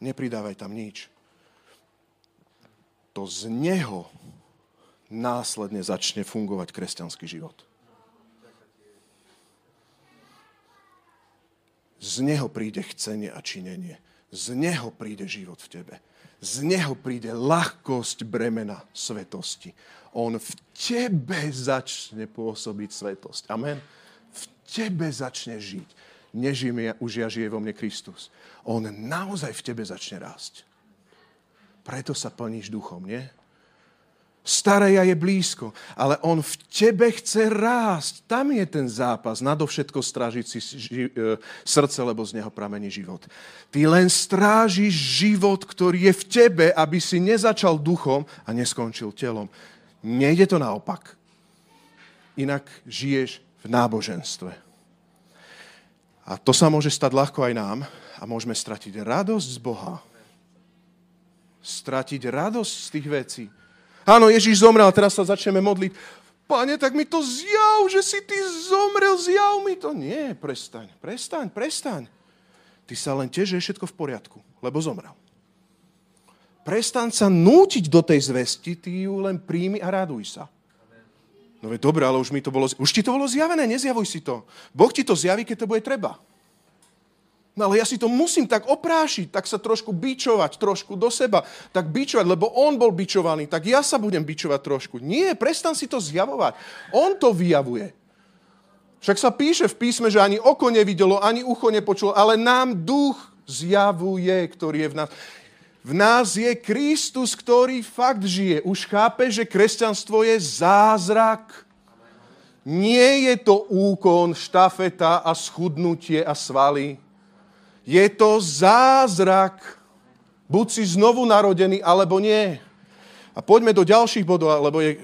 Nepridávaj tam nič. To z neho následne začne fungovať kresťanský život. Z neho príde chcenie a činenie. Z neho príde život v tebe. Z neho príde ľahkosť bremena svetosti. On v tebe začne pôsobiť svetosť. Amen. V tebe začne žiť. Nežijem ja, už ja, žije vo mne Kristus. On naozaj v tebe začne rásť. Preto sa plníš duchom, nie? Staré ja je blízko, ale on v tebe chce rásť. Tam je ten zápas. Nadovšetko strážiť si srdce, lebo z neho pramení život. Ty len strážiš život, ktorý je v tebe, aby si nezačal duchom a neskončil telom. Nejde to naopak. Inak žiješ v náboženstve. A to sa môže stať ľahko aj nám a môžeme stratiť radosť z Boha. Stratiť radosť z tých vecí. Áno, Ježiš zomrel, teraz sa začneme modliť. Pane, tak mi to zjav, že si ty zomrel, zjav mi to. Nie, prestaň, prestaň, prestaň. Ty sa len tiež, že je všetko v poriadku, lebo zomrel. Prestaň sa nútiť do tej zvesti, ty ju len príjmi a raduj sa. No veď dobre, ale už mi to bolo, už ti to bolo zjavené, nezjavuj si to. Boh ti to zjaví, keď to bude treba. No ale ja si to musím tak oprášiť, tak sa trošku bičovať, trošku do seba, tak bičovať, lebo on bol bičovaný, tak ja sa budem bičovať trošku. Nie, prestan si to zjavovať. On to vyjavuje. Však sa píše v písme, že ani oko nevidelo, ani ucho nepočulo, ale nám duch zjavuje, ktorý je v nás. V nás je Kristus, ktorý fakt žije. Už chápe, že kresťanstvo je zázrak. Nie je to úkon, štafeta a schudnutie a svaly. Je to zázrak. Buď si znovu narodený, alebo nie. A poďme do ďalších bodov, lebo je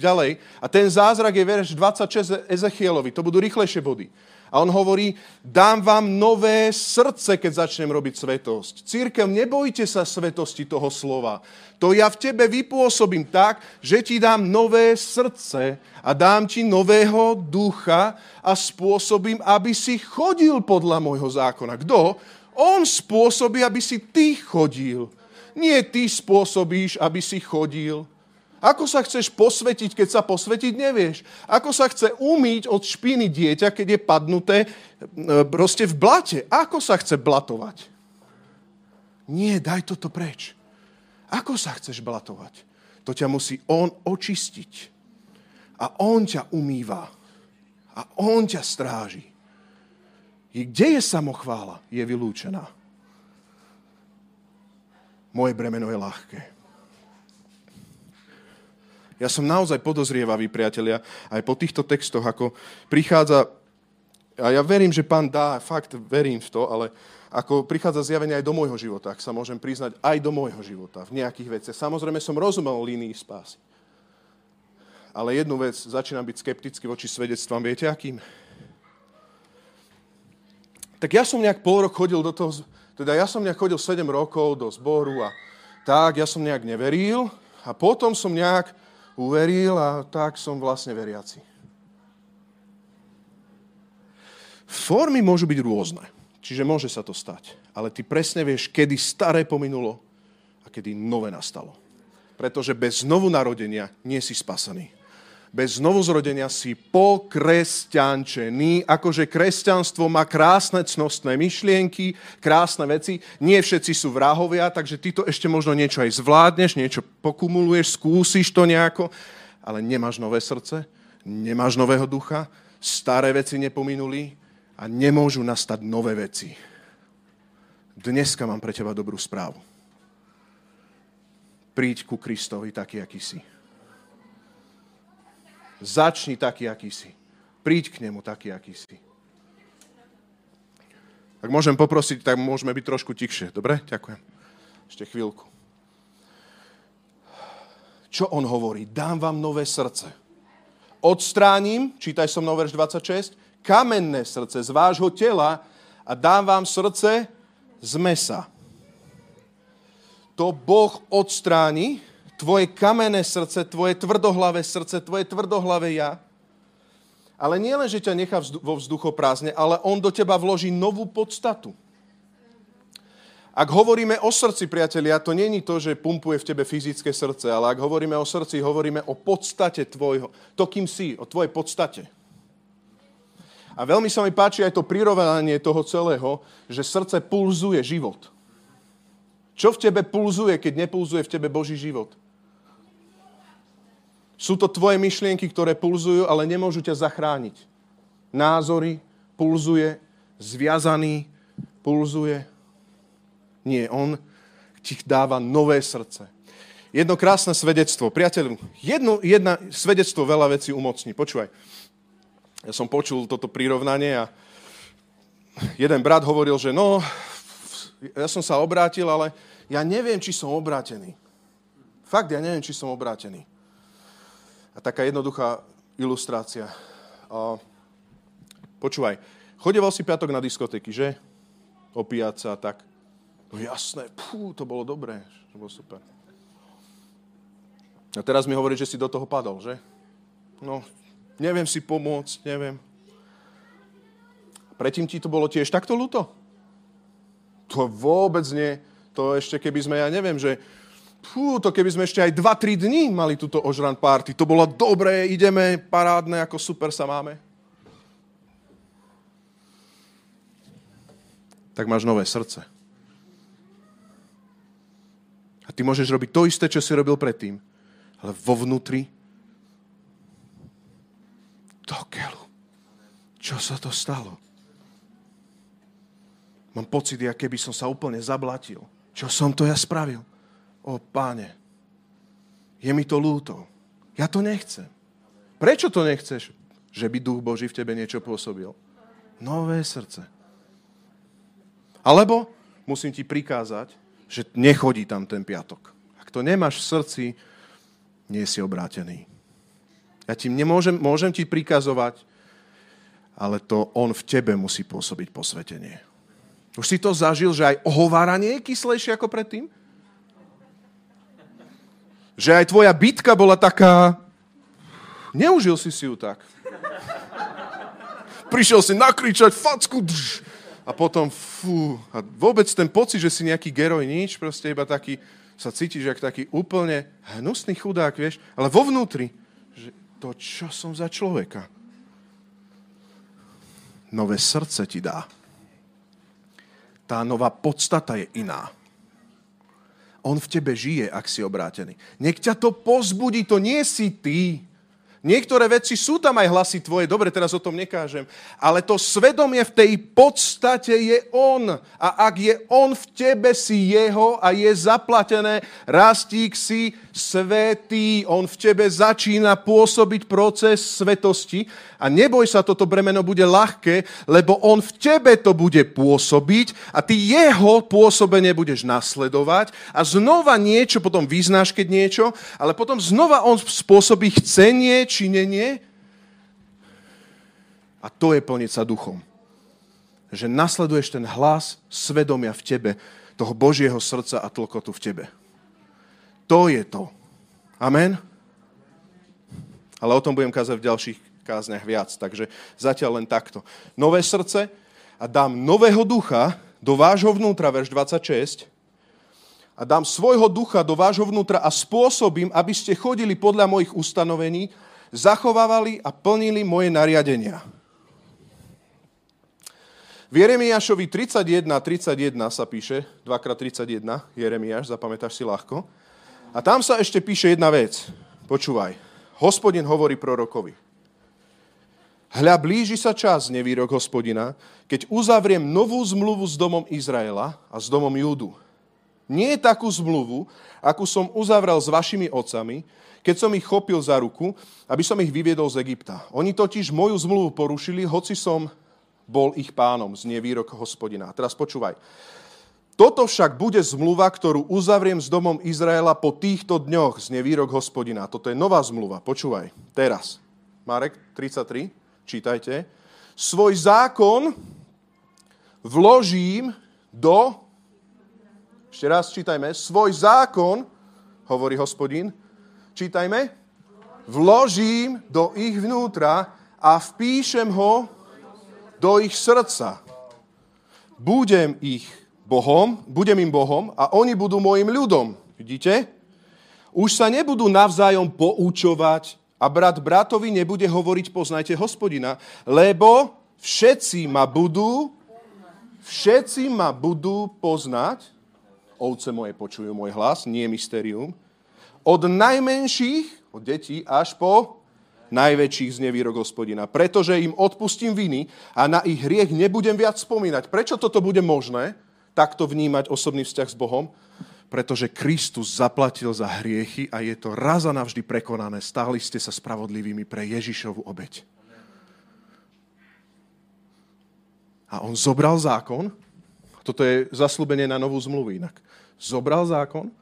ďalej. A ten zázrak je verš dvadsaťšesť Ezechielovi. To budú rýchlejšie body. A on hovorí, dám vám nové srdce, keď začnem robiť svetosť. Cirkev, nebojte sa svetosti toho slova. To ja v tebe vypôsobím tak, že ti dám nové srdce a dám ti nového ducha a spôsobím, aby si chodil podľa môjho zákona. Kto? On spôsobí, aby si ty chodil. Nie ty spôsobíš, aby si chodil. Ako sa chceš posvetiť, keď sa posvetiť nevieš? Ako sa chce umyť od špiny dieťa, keď je padnuté proste v blate? Ako sa chce blatovať? Nie, daj toto preč. Ako sa chceš blatovať? To ťa musí on očistiť. A on ťa umýva. A on ťa stráži. Kde je samochvála? Je vylúčená. Moje bremeno je ľahké. Ja som naozaj podozrievavý, priatelia, aj po týchto textoch, ako prichádza, a ja verím, že Pán dá, fakt verím v to, ale ako prichádza zjavenie aj do môjho života, ak sa môžem priznať, aj do môjho života, v nejakých veciach. Samozrejme som rozumel línii spásy. Ale jednu vec, začínam byť skeptický voči svedectvám, viete akým? Tak ja som nejak pol rok chodil do toho, teda ja som nejak chodil sedem rokov do zboru a tak, ja som nejak neveril a potom som nejak uveril a tak som vlastne veriaci. Formy môžu byť rôzne, čiže môže sa to stať. Ale ty presne vieš, kedy staré pominulo a kedy nové nastalo. Pretože bez znovunarodenia nie si spasený. Bez znovuzrodenia si pokresťančený, akože kresťanstvo má krásne cnostné myšlienky, krásne veci. Nie všetci sú vrahovia, takže ty to ešte možno niečo aj zvládneš, niečo pokumuluješ, skúsiš to nejako, ale nemáš nové srdce, nemáš nového ducha, staré veci nepominuli a nemôžu nastať nové veci. Dneska mám pre teba dobrú správu. Príď ku Kristovi taký, aký si. Začni taký, aký si. Príď k nemu taký, aký si. Ak môžem poprosiť, tak môžeme byť trošku tichšie. Dobre? Ďakujem. Ešte chvíľku. Čo on hovorí? Dám vám nové srdce. Odstránim, čítaj so mnou verš dvadsaťšesť, kamenné srdce z vášho tela a dám vám srdce z mäsa. To Boh odstráni, tvoje kamenné srdce, tvoje tvrdohlavé srdce, tvoje tvrdohlavé ja. Ale nie len, že ťa nechá vo vzduchoprázdne, ale on do teba vloží novú podstatu. Ak hovoríme o srdci, priatelia, to nie je to, že pumpuje v tebe fyzické srdce, ale ak hovoríme o srdci, hovoríme o podstate tvojho, to, kým si, o tvojej podstate. A veľmi sa mi páči aj to prirovnanie toho celého, že srdce pulzuje život. Čo v tebe pulzuje, keď nepulzuje v tebe Boží život? Sú to tvoje myšlienky, ktoré pulzujú, ale nemôžu ťa zachrániť. Názory pulzuje, zviazaný pulzuje. Nie, on ti dáva nové srdce. Jedno krásne svedectvo. Priateľu, jedno, jedno svedectvo veľa vecí umocní. Počúvaj. Ja som počul toto prirovnanie a jeden brat hovoril, že no, ja som sa obrátil, ale ja neviem, či som obrátený. Fakt, ja neviem, či som obrátený. A taká jednoduchá ilustrácia. A počúvaj, chodeval si piatok na diskotéky, že? Opíjať sa a tak. No jasné, pú, to bolo dobré, to bolo super. A teraz mi hovorí, že si do toho padol, že? No, neviem si pomôcť, neviem. Predtým ti to bolo tiež takto ľúto? To vôbec nie. To ešte keby sme, ja neviem, že pú, to keby sme ešte aj dva tri dni mali túto ožran party. To bolo dobré, ideme, parádne, ako super sa máme. Tak máš nové srdce. A ty môžeš robiť to isté, čo si robil predtým. Ale vo vnútri do keľu. Čo sa to stalo? Mám pocit, ja keby som sa úplne zablatil. Čo som to ja spravil? O, Páne, je mi to ľúto. Ja to nechcem. Prečo to nechceš? Že by Duch Boží v tebe niečo pôsobil. Nové srdce. Alebo musím ti prikázať, že nechodí tam ten piatok. Ak to nemáš v srdci, nie si obrátený. Ja ti nemôžem, môžem ti prikazovať, ale to on v tebe musí pôsobiť posvetenie. Už si to zažil, že aj ohováranie je kyslejšie ako predtým? Že aj tvoja bitka bola taká... Neužil si si ju tak. Prišiel si nakričať, facku, drž, a potom fú. A vôbec ten pocit, že si nejaký geroj, nič, proste iba taký, sa cítiš jak taký úplne hnusný chudák, vieš, ale vo vnútri, že to čo som za človeka. Nové srdce ti dá. Tá nová podstata je iná. On v tebe žije, ak si obrátený. Nech ťa to pozbudí, to nie si ty. Niektoré veci sú tam aj hlasy tvoje, dobre, teraz o tom nekážem, ale to svedomie v tej podstate je on. A ak je on v tebe, si jeho a je zaplatené, rastík si svätý. On v tebe začína pôsobiť proces svetosti a neboj sa, toto bremeno bude ľahké, lebo on v tebe to bude pôsobiť a ty jeho pôsobenie budeš nasledovať a znova niečo, potom vyznáš, keď niečo, ale potom znova on spôsobí chcenie, činenie. A to je plniť sa duchom. Že nasleduješ ten hlas svedomia v tebe, toho Božieho srdca a tlkotu v tebe. To je to. Amen? Ale o tom budem kázať v ďalších kázniach viac, takže zatiaľ len takto. Nové srdce a dám nového ducha do vášho vnútra, verš dvadsaťšesť, a dám svojho ducha do vášho vnútra a spôsobím, aby ste chodili podľa mojich ustanovení, zachovávali a plnili moje nariadenia. V Jeremiášovi tridsaťjeden tridsaťjeden sa píše, dva krát tridsaťjeden, Jeremiáš, zapamätáš si ľahko. A tam sa ešte píše jedna vec. Počúvaj. Hospodin hovorí prorokovi. Hľa, blíži sa čas, nevýrok Hospodina, keď uzavriem novú zmluvu s domom Izraela a s domom Júdu. Nie takú zmluvu, akú som uzavral s vašimi otcami, keď som ich chopil za ruku, aby som ich vyviedol z Egypta. Oni totiž moju zmluvu porušili, hoci som bol ich pánom, znie výrok Hospodina. Teraz počúvaj. Toto však bude zmluva, ktorú uzavriem s domom Izraela po týchto dňoch, znie výrok Hospodina. Toto je nová zmluva. Počúvaj. Teraz. Marek tridsaťtri, čítajte. Svoj zákon vložím do... Ešte raz čítajme. Svoj zákon, hovorí Hospodin, čítajme, vložím do ich vnútra a vpíšem ho do ich srdca. Budem ich Bohom, budem im Bohom a oni budú môjim ľudom. Vidíte? Už sa nebudú navzájom poučovať a brat bratovi nebude hovoriť poznajte Hospodina, lebo všetci ma budú, všetci ma budú poznať. Ovce moje počujú môj hlas, nie mysterium. Od najmenších, od detí, až po najväčších znie výrok Hospodina. Pretože im odpustím viny a na ich hriech nebudem viac spomínať. Prečo toto bude možné? Takto vnímať osobný vzťah s Bohom? Pretože Kristus zaplatil za hriechy a je to raz a navždy prekonané. Stali ste sa spravodlivými pre Ježišovu obeť. A on zobral zákon. Toto je zasľúbenie na novú zmluvu inak. Zobral zákon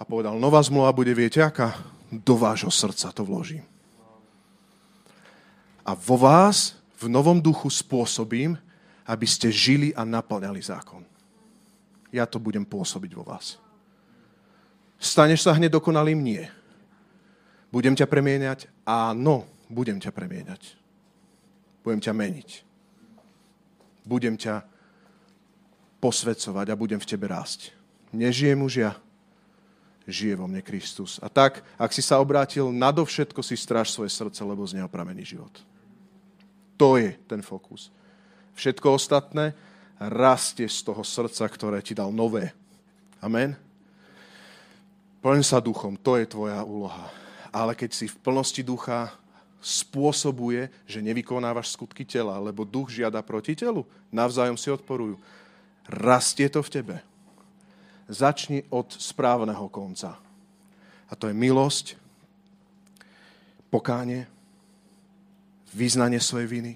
a povedal, nová zmluva bude, viete aká? Do vášho srdca to vložím. A vo vás v novom duchu spôsobím, aby ste žili a naplňali zákon. Ja to budem pôsobiť vo vás. Staneš sa hneď dokonalým? Nie. Budem ťa premieňať? Áno, budem ťa premieňať. Budem ťa meniť. Budem ťa posvedcovať a budem v tebe rásť. Nežijem už ja, žije vo mne Kristus. A tak, ak si sa obrátil, nadovšetko si stráž svoje srdce, lebo z neho pramení život. To je ten fokus. Všetko ostatné rastie z toho srdca, ktoré ti dal nové. Amen? Plň sa duchom, to je tvoja úloha. Ale keď si v plnosti ducha spôsobuje, že nevykonávaš skutky tela, lebo duch žiada proti telu, navzájom si odporujú. Rastie to v tebe. Začni od správneho konca. A to je milosť, pokánie, vyznanie svojej viny,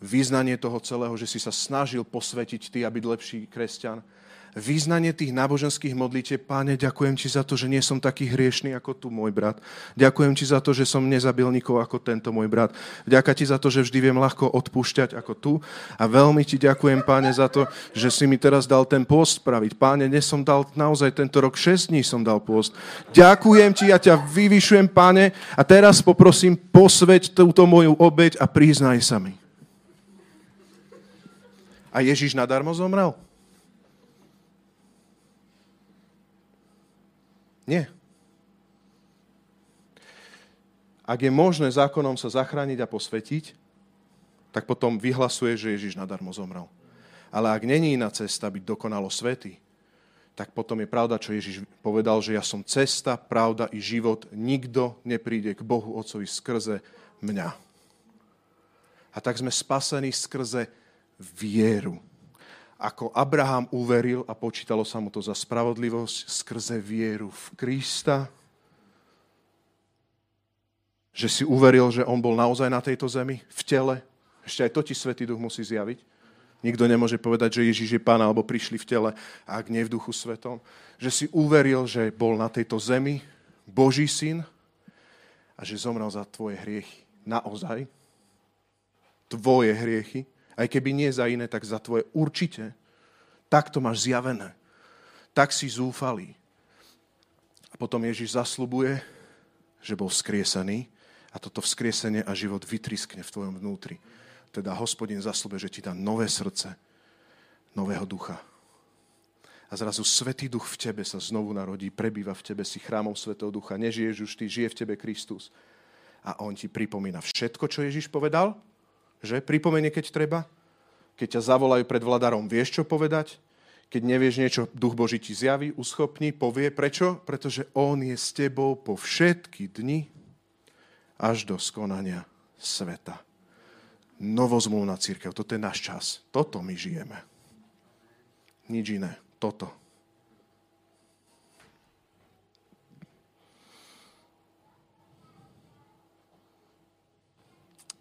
vyznanie toho celého, že si sa snažil posvetiť ty a byť lepší kresťan. A význanie tých náboženských modlitieb. Páne, ďakujem ti za to, že nie som taký hriešný ako tu môj brat. Ďakujem ti za to, že som nezabil nikoho ako tento môj brat. Ďakujem ti za to, že vždy viem ľahko odpúšťať ako tu. A veľmi ti ďakujem, Páne, za to, že si mi teraz dal ten pôst spraviť. Páne, dnes som dal naozaj tento rok šesť dní som dal pôst. Ďakujem ti, ja ťa vyvyšujem, Páne, a teraz poprosím, posväť túto moju obeť a priznaj sa mi. A Ježiš nadarmo zomrel? Nie. Ak je možné zákonom sa zachrániť a posvetiť, tak potom vyhlasuje, že Ježiš nadarmo zomrel. Ale ak není iná cesta byť dokonalo svätý, tak potom je pravda, čo Ježiš povedal, že ja som cesta, pravda i život. Nikto nepríde k Bohu Otcovi skrze mňa. A tak sme spasení skrze vieru. Ako Abraham uveril a počítalo sa mu to za spravodlivosť, skrze vieru v Krista, že si uveril, že on bol naozaj na tejto zemi, v tele. Ešte aj to ti Svätý Duch musí zjaviť. Nikto nemôže povedať, že Ježiš je Pán, alebo prišli v tele, ak nie v Duchu Svetom. Že si uveril, že bol na tejto zemi Boží syn a že zomrel za tvoje hriechy. Naozaj. Tvoje hriechy. Aj keby nie za iné, tak za tvoje určite. Tak to máš zjavené. Tak si zúfalý. A potom Ježiš zasľubuje, že bol vzkriesený a toto vzkriesenie a život vytriskne v tvojom vnútri. Teda Hospodin zasľubuje, že ti dá nové srdce, nového ducha. A zrazu Svätý Duch v tebe sa znovu narodí, prebýva v tebe, si chrámom Svätého Ducha. Nežiješ už ty, žije v tebe Kristus. A on ti pripomína všetko, čo Ježiš povedal, že pripomenie, keď treba, keď ťa zavolajú pred vladarom, vieš, čo povedať, keď nevieš niečo, Duch Boží ti zjaví, uschopní, povie. Prečo? Pretože on je s tebou po všetky dni až do skonania sveta. Novozmluvná cirkev, toto je náš čas. Toto my žijeme. Nič iné, toto.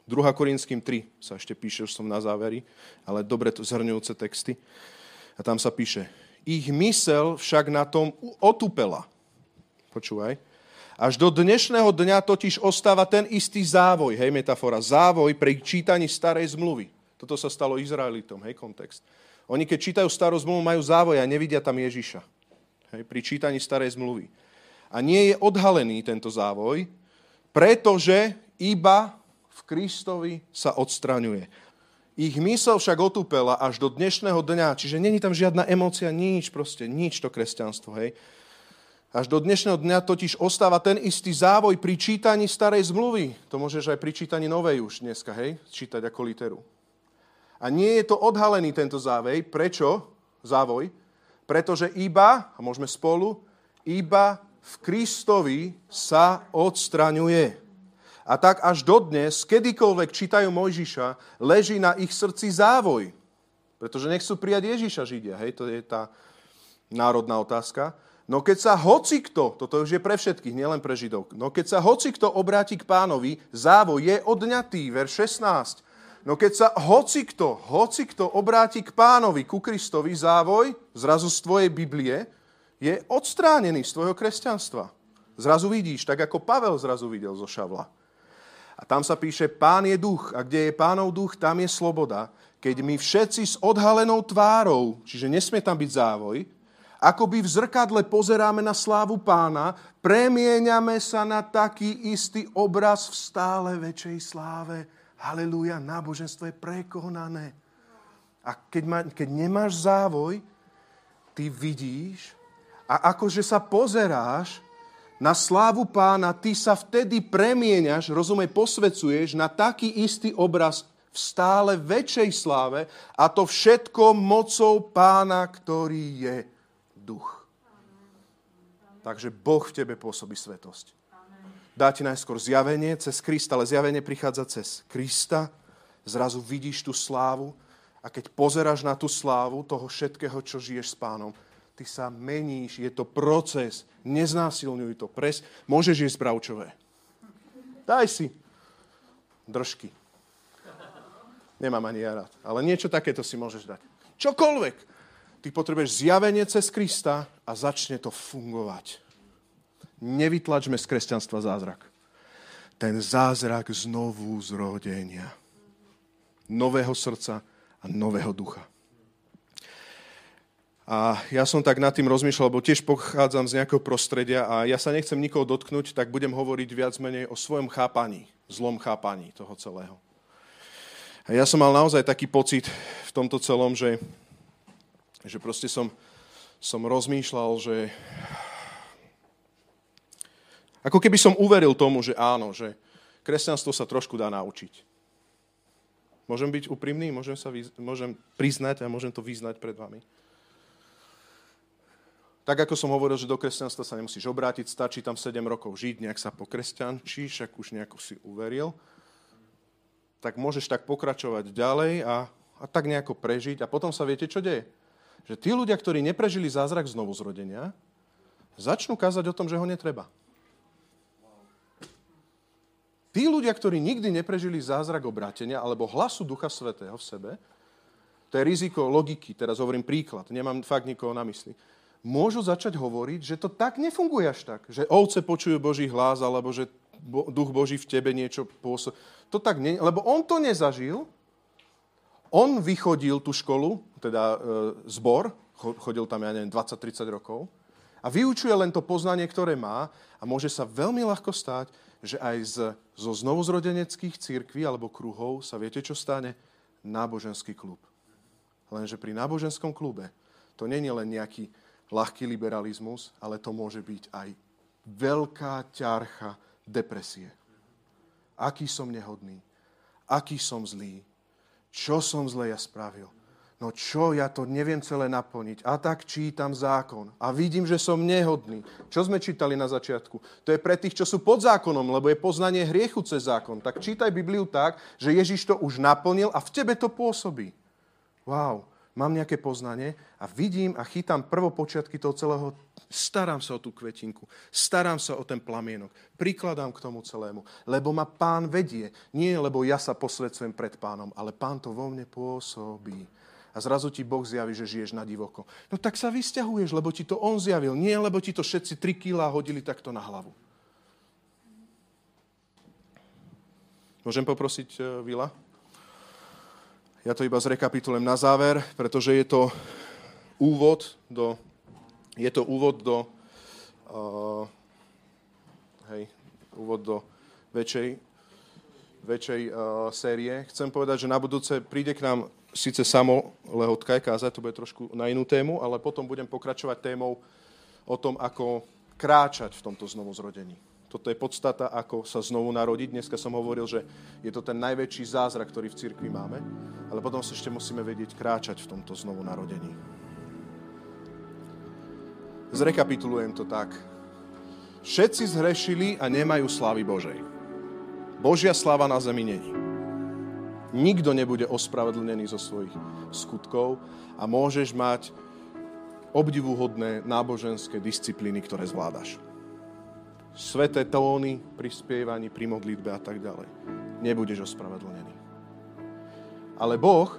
druhá. Korinským tri sa ešte píše, už som na záveri, ale dobre to zhrňujúce texty. A tam sa píše, ich mysel však na tom otupela. Počúvaj. Až do dnešného dňa totiž ostáva ten istý závoj, hej, metafora, závoj pri čítaní starej zmluvy. Toto sa stalo Izraelitom, hej, kontext. Oni, keď čítajú starú zmluvu, majú závoj a nevidia tam Ježiša. Hej, pri čítaní starej zmluvy. A nie je odhalený tento závoj, pretože iba v Kristovi sa odstraňuje. Ich mysel však otupela až do dnešného dňa, čiže není tam žiadna emócia, nič proste, nič to kresťanstvo, hej. Až do dnešného dňa totiž ostáva ten istý závoj pri čítaní starej zmluvy. To môžeš aj pri čítaní novej už dneska, hej, čítať ako literu. A nie je to odhalený tento závoj. Prečo? Závoj. Pretože iba, a môžeme spolu, iba v Kristovi sa odstraňuje. A tak až dodnes, kedykoľvek čítajú Mojžiša, leží na ich srdci závoj. Pretože nechcú prijať Ježiša Židia, hej, to je tá národná otázka. No keď sa hocikto, toto už je pre všetkých, nielen pre Židov, no keď sa hocikto obráti k Pánovi, závoj je odňatý, verš šestnásť. No keď sa hocikto, hocikto obráti k Pánovi, ku Kristovi, závoj, zrazu z tvojej Biblie, je odstránený z tvojho kresťanstva. Zrazu vidíš, tak ako Pavel zrazu videl zo Šavla. A tam sa píše, Pán je duch, a kde je Pánov duch, tam je sloboda. Keď my všetci s odhalenou tvárou, čiže nesmie tam byť závoj, akoby v zrkadle pozeráme na slávu Pána, premieňame sa na taký istý obraz v stále väčšej sláve. Halelúja, náboženstvo je prekonané. A keď, ma, keď nemáš závoj, ty vidíš a akože sa pozeráš na slávu Pána, ty sa vtedy premieňaš, rozumej, posvecuješ na taký istý obraz v stále väčšej sláve a to všetko mocou Pána, ktorý je Duch. Takže Boh v tebe pôsobí svetosť. Dá ti najskôr zjavenie cez Krista, ale zjavenie prichádza cez Krista. Zrazu vidíš tú slávu a keď pozeráš na tú slávu toho všetkého, čo žiješ s Pánom, ty sa meníš, je to proces, neznásilňuj to, pres, môžeš jesť bravčové. Daj si držky. Nemám ani ja rád, ale niečo takéto si môžeš dať. Čokoľvek. Ty potrebuješ zjavenie cez Krista a začne to fungovať. Nevytlačme z kresťanstva zázrak. Ten zázrak znovu zrodenia. Nového srdca a nového ducha. A ja som tak nad tým rozmýšľal, lebo tiež pochádzam z nejakého prostredia a ja sa nechcem nikoho dotknúť, tak budem hovoriť viac menej o svojom chápaní, zlom chápaní toho celého. A ja som mal naozaj taký pocit v tomto celom, že, že proste som, som rozmýšľal, že ako keby som uveril tomu, že áno, že kresťanstvo sa trošku dá naučiť. Môžem byť úprimný, môžem sa vyz... môžem priznať a môžem to vyznať pred vami. Tak ako som hovoril, že do kresťanstva sa nemusíš obrátiť, stačí tam sedem rokov žiť, nejak sa pokresťančíš, ak už nejako si uveril, tak môžeš tak pokračovať ďalej a, a tak nejako prežiť. A potom sa viete, čo deje? Že tí ľudia, ktorí neprežili zázrak znovuzrodenia, začnú kázať o tom, že ho netreba. Tí ľudia, ktorí nikdy neprežili zázrak obrátenia alebo hlasu Ducha Svätého v sebe, to je riziko logiky, teraz hovorím príklad, nemám fakt nikoho na mysli, môžu začať hovoriť, že to tak nefunguje až tak. Že ovce počujú Boží hlas, alebo že Duch Boží v tebe niečo pôsobí. To tak nie, lebo on to nezažil. On vychodil tú školu, teda e, zbor, chodil tam, ja neviem, dvadsať tridsať rokov a vyučuje len to poznanie, ktoré má a môže sa veľmi ľahko stať, že aj z, zo znovuzrodeneckých cirkví alebo kruhov sa viete, čo stane? Náboženský klub. Lenže pri náboženskom klube to nie je len nejaký ľahký liberalizmus, ale to môže byť aj veľká ťarcha depresie. Aký som nehodný, aký som zlý, čo som zle ja spravil, no čo, ja to neviem celé naplniť. A tak čítam zákon a vidím, že som nehodný. Čo sme čítali na začiatku? To je pre tých, čo sú pod zákonom, lebo je poznanie hriechu cez zákon. Tak čítaj Bibliu tak, že Ježiš to už naplnil a v tebe to pôsobí. Wow. Mám nejaké poznanie a vidím a chytám prvopočiatky toho celého, starám sa o tú kvetinku, starám sa o ten plamienok, prikladám k tomu celému, lebo ma Pán vedie. Nie, lebo ja sa posvedcujem pred Pánom, ale Pán to vo mne pôsobí. A zrazu ti Boh zjaví, že žiješ na divoko. No tak sa vysťahuješ, lebo ti to On zjavil. Nie, lebo ti to všetci tri kilá hodili takto na hlavu. Môžem poprosiť Vila? Ja to iba zrekapitulujem na záver, pretože je to úvod do, je to úvod do, uh, hej, úvod do väčšej, väčšej uh, série. Chcem povedať, že na budúce príde k nám síce Samo Lehotka kázať, to bude trošku na inú tému, ale potom budem pokračovať témou o tom, ako kráčať v tomto znovuzrodení. Toto je podstata, ako sa znovu narodiť. Dneska som hovoril, že je to ten najväčší zázrak, ktorý v cirkvi máme, ale potom sa ešte musíme vedieť kráčať v tomto znovu narodení. Zrekapitulujem to tak. Všetci zhrešili a nemajú slávy Božej. Božia sláva na zemi není. Nikto nebude ospravedlnený zo svojich skutkov a môžeš mať obdivuhodné náboženské disciplíny, ktoré zvládaš. Sveté tóny pri spievaní, pri modlitbe a tak ďalej. Nebudeš ospravedlnený. Ale Boh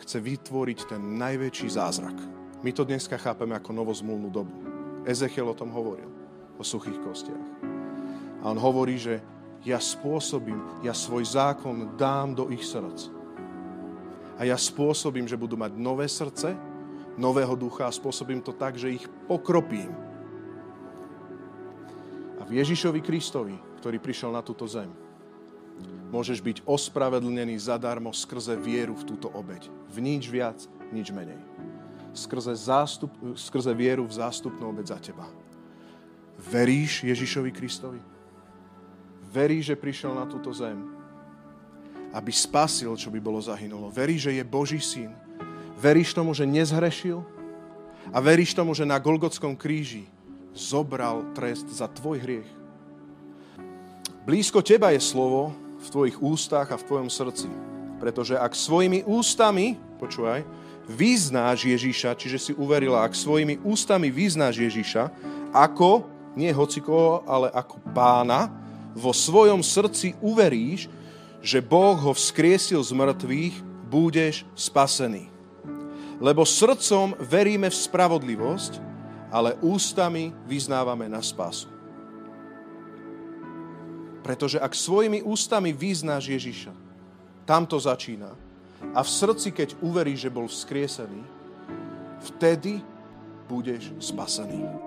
chce vytvoriť ten najväčší zázrak. My to dneska chápeme ako novozmluvnú dobu. Ezechiel o tom hovoril, o suchých kostiach. A on hovorí, že ja spôsobím, ja svoj zákon dám do ich srdc. A ja spôsobím, že budú mať nové srdce, nového ducha a spôsobím to tak, že ich pokropím. V Ježišovi Kristovi, ktorý prišiel na túto zem, môžeš byť ospravedlnený zadarmo skrze vieru v túto obeť. V nič viac, nič menej. Skrze, zástup, skrze vieru v zástupnú obeť za teba. Veríš Ježišovi Kristovi? Veríš, že prišiel na túto zem, aby spasil, čo by bolo zahynulo? Veríš, že je Boží syn? Veríš tomu, že nezhrešil? A veríš tomu, že na Golgotskom kríži zobral trest za tvoj hriech. Blízko teba je slovo v tvojich ústach a v tvojom srdci. Pretože ak svojimi ústami, počúvaj, vyznáš Ježiša, čiže si uverila, ak svojimi ústami vyznáš Ježiša, ako, nie hocikoho, ale ako Pána, vo svojom srdci uveríš, že Boh ho vzkriesil z mŕtvych, budeš spasený. Lebo srdcom veríme v spravodlivosť, ale ústami vyznávame na spásu. Pretože ak svojimi ústami vyznáš Ježiša, tam to začína, a v srdci, keď uveríš, že bol vzkriesený, vtedy budeš spasený.